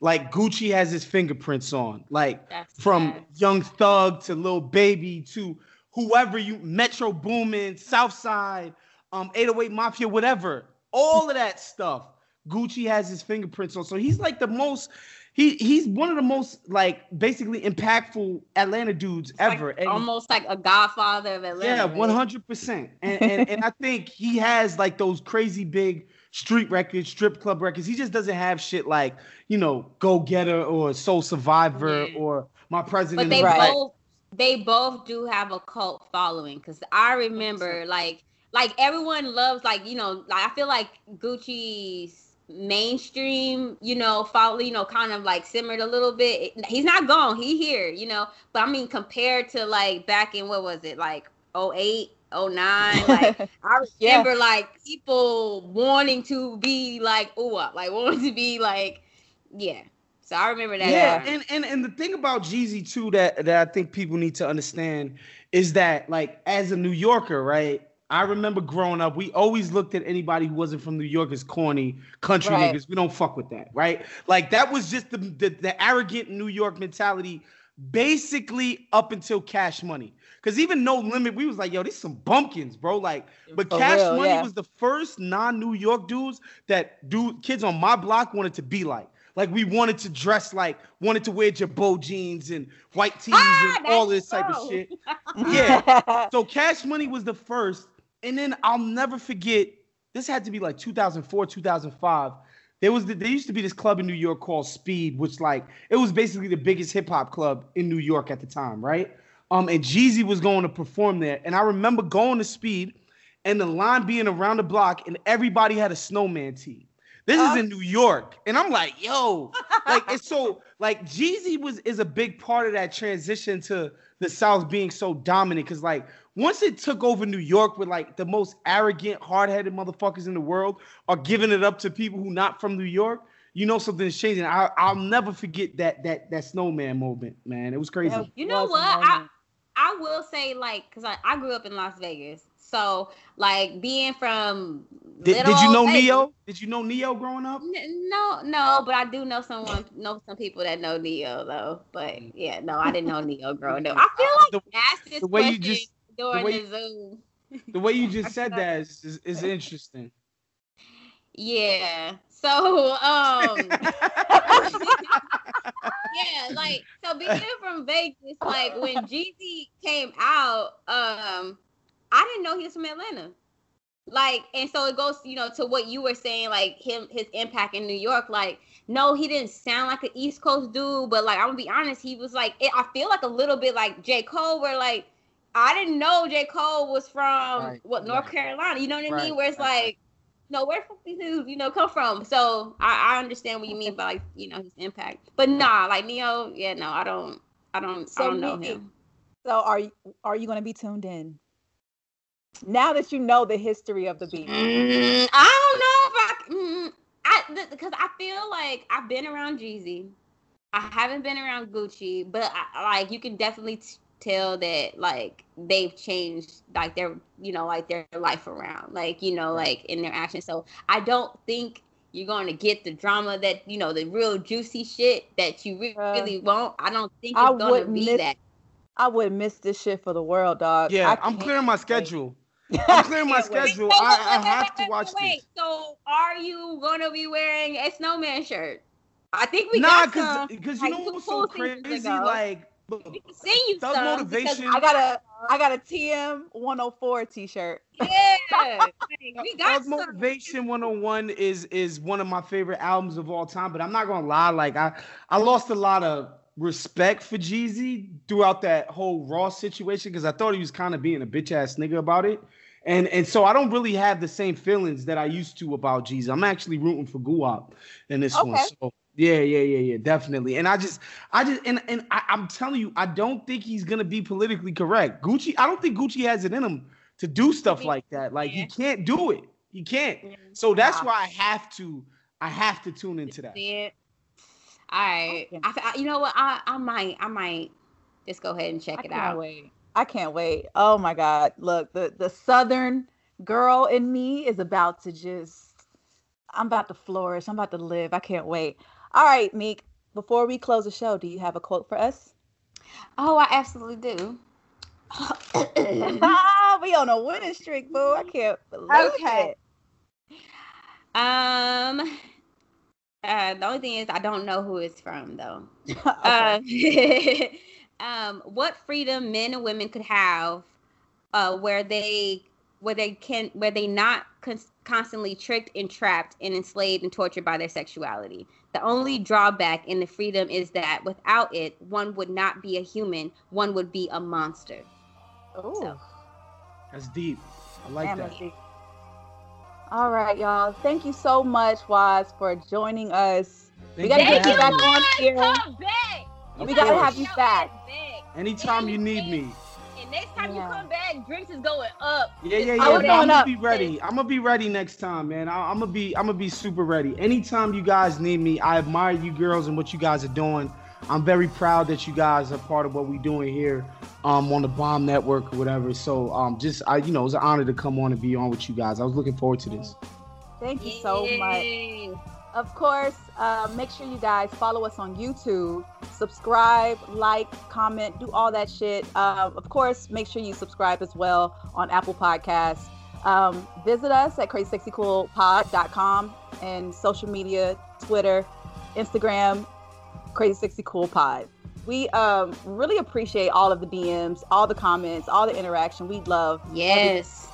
like, Gucci has his fingerprints on. Like, that's from bad. Young Thug to Lil Baby to whoever you, Metro Boomin, Southside, 808 Mafia, whatever. All of that stuff, Gucci has his fingerprints on. So he's, like, the most... He's one of the most, like, basically impactful Atlanta dudes ever. Like, and almost like a godfather of Atlanta. Yeah, 100%. And I think he has, like, those crazy big street records, strip club records. He just doesn't have shit like, you know, Go Getter or Soul Survivor or My President. But they both do have a cult following. Because I remember, like everyone loves, like, you know, like I feel like Gucci's mainstream, you know, follow, you know, kind of like simmered a little bit. He's not gone, he here, you know. But I mean, compared to like back in, what was it, like 08, 09, like I remember like people wanting to be like yeah. So I remember that. Yeah, and the thing about Jeezy too that I think people need to understand is that, like, as a New Yorker, right? I remember growing up, we always looked at anybody who wasn't from New York as corny country niggas. We don't fuck with that, right? Like, that was just the arrogant New York mentality, basically up until Cash Money. Because even No Limit, we was like, yo, these some bumpkins, bro. Like, but for Cash Money was the first non-New York dudes that kids on my block wanted to be like. Like, we wanted to dress like, wanted to wear Jabot jeans and white tees and all this type of shit. Yeah. So Cash Money was the first. And then I'll never forget, this had to be like 2004, 2005. There used to be this club in New York called Speed, which, like, it was basically the biggest hip hop club in New York at the time, right? And Jeezy was going to perform there. And I remember going to Speed and the line being around the block and everybody had a snowman tee. This is in New York. And I'm like, yo, like, it's so, like, Jeezy is a big part of that transition to the South being so dominant. Cause, like, once it took over New York with, like, the most arrogant, hard-headed motherfuckers in the world are giving it up to people who not from New York, you know something's changing. I'll never forget that snowman moment, man. It was crazy. You know what? I will say, like, because I grew up in Las Vegas. So, like, being from did you know Neo? Did you know Neo growing up? No, but I do know some people that know Neo though. But yeah, no, I didn't know Neo growing up. I feel like that's the way you just during the Zoom. The way you just said that is interesting. Yeah. So, yeah, like, so being from Vegas, like, when Jeezy came out, I didn't know he was from Atlanta. Like, and so it goes, you know, to what you were saying, like, his impact in New York. Like, no, he didn't sound like an East Coast dude, but, like, I'm gonna be honest, he was like, I feel like a little bit like J. Cole, where, like, I didn't know J. Cole was from North Carolina. You know what I mean? Where it's like, no, where fuck these dudes, you know, come from? So I understand what you mean by, like, you know, his impact. But nah, like Neo, yeah, no, I don't know him. So are you gonna be tuned in? Now that you know the history of the beat, I don't know if I because I feel like I've been around Jeezy, I haven't been around Gucci, but like you can definitely tell that like they've changed like their, you know, like their life around, like, you know, like in their action. So I don't think you're going to get the drama that, you know, the real juicy shit that you really want. I don't think it's going to be that. I would miss this shit for the world, dog. Yeah, I'm clearing my schedule. I'm clearing my schedule. I have to watch this. So are you going to be wearing a snowman shirt? I think we got some. Nah, because you know what's so crazy? Like, we can send you some. Motivation. I got a TM 104 t-shirt. Yeah. We got some. Motivation 101 is one of my favorite albums of all time. But I'm not going to lie. Like, I lost a lot of respect for Jeezy throughout that whole Raw situation because I thought he was kind of being a bitch ass nigga about it, and so I don't really have the same feelings that I used to about Jeezy. I'm actually rooting for Guwap in this one, so Yeah, definitely. And I'm telling you, I don't think he's gonna be politically correct. Gucci, I don't think Gucci has it in him to do stuff like that. Like, he can't do it. He can't. So that's why I have to tune into that. Yeah. All right. I, you know what? I might just go ahead and check it out. I can't wait. Oh my God! Look, the Southern girl in me is about to just. I'm about to flourish. I'm about to live. I can't wait. All right, Meek, before we close the show, do you have a quote for us? Oh, I absolutely do. We on a winning streak, boo. I can't believe it. The only thing is I don't know who it's from, though. Okay. What freedom men and women could have where they not constantly tricked and trapped and enslaved and tortured by their sexuality. The only drawback in the freedom is that without it, one would not be a human. One would be a monster. Oh, so. That's deep. I like that. All right, y'all. Thank you so much, Waz, for joining us. We got to get you back on here. We got to have you back. Anytime you need me. And next time you come back, drinks is going up. Yeah. I'm gonna be ready. I'm gonna be ready next time, man. I'm gonna be super ready. Anytime you guys need me, I admire you girls and what you guys are doing. I'm very proud that you guys are part of what we're doing here on the Bomb Network or whatever. So it was an honor to come on and be on with you guys. I was looking forward to this. Thank you so much. Of course, make sure you guys follow us on YouTube, subscribe, like, comment, do all that shit. Of course, make sure you subscribe as well on Apple Podcasts. Visit us at crazysexycoolpod.com and social media, Twitter, Instagram, Crazy Sexy Cool Pod. We really appreciate all of the DMs, all the comments, all the interaction. We love. Yes.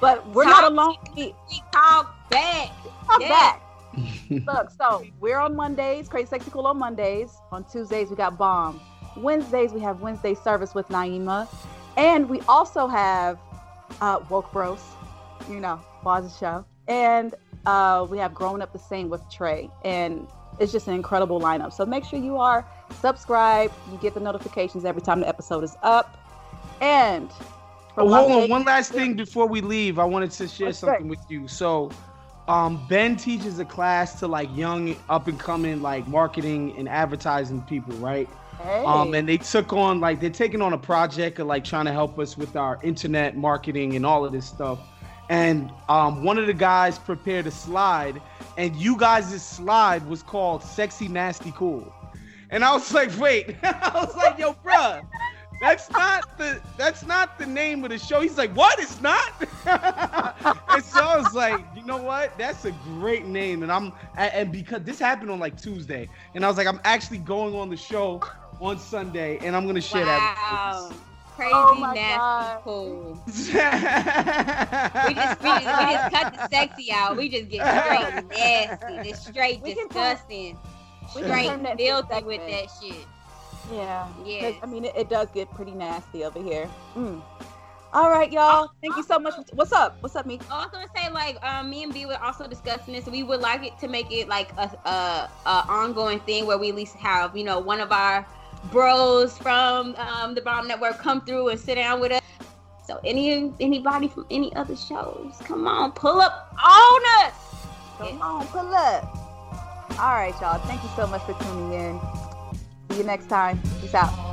But we're not alone. We talk back. Look, so we're on Mondays, Crazy Sexy Cool on Mondays. On Tuesdays, we got Bomb. Wednesdays, we have Wednesday Service with Naima. And we also have Woke Bros, Waz's show. And we have Growing Up the Same with Trey. And it's just an incredible lineup. So make sure you are subscribed. You get the notifications every time the episode is up. And hold on. One last thing before we leave. I wanted to share something with you. So Ben teaches a class to young up and coming marketing and advertising people, right? Hey. And they took on they're taking on a project of trying to help us with our internet marketing and all of this stuff. And one of the guys prepared a slide, and you guys' slide was called Sexy Nasty Cool. And I was like, wait. I was like, yo, bruh, that's not the name of the show. He's like, what? It's not? And so I was like, you know what? That's a great name. And because this happened on Tuesday, and I was like, I'm actually going on the show on Sunday, and I'm gonna share that with you. Crazy Nasty Cool. we just cut the sexy out. We just get straight nasty, just straight disgusting, straight filthy with that shit. Yeah. I mean, it does get pretty nasty over here. All right, y'all. Thank you so much. What's up, Meek? I was gonna say, me and B were also discussing this. We would like it to make it a ongoing thing where we at least have one of our bros from the Bomb Network come through and sit down with us. So anybody from any other shows, come on, pull up on us. All right, y'all. Thank you so much for tuning in. See you next time. Peace out.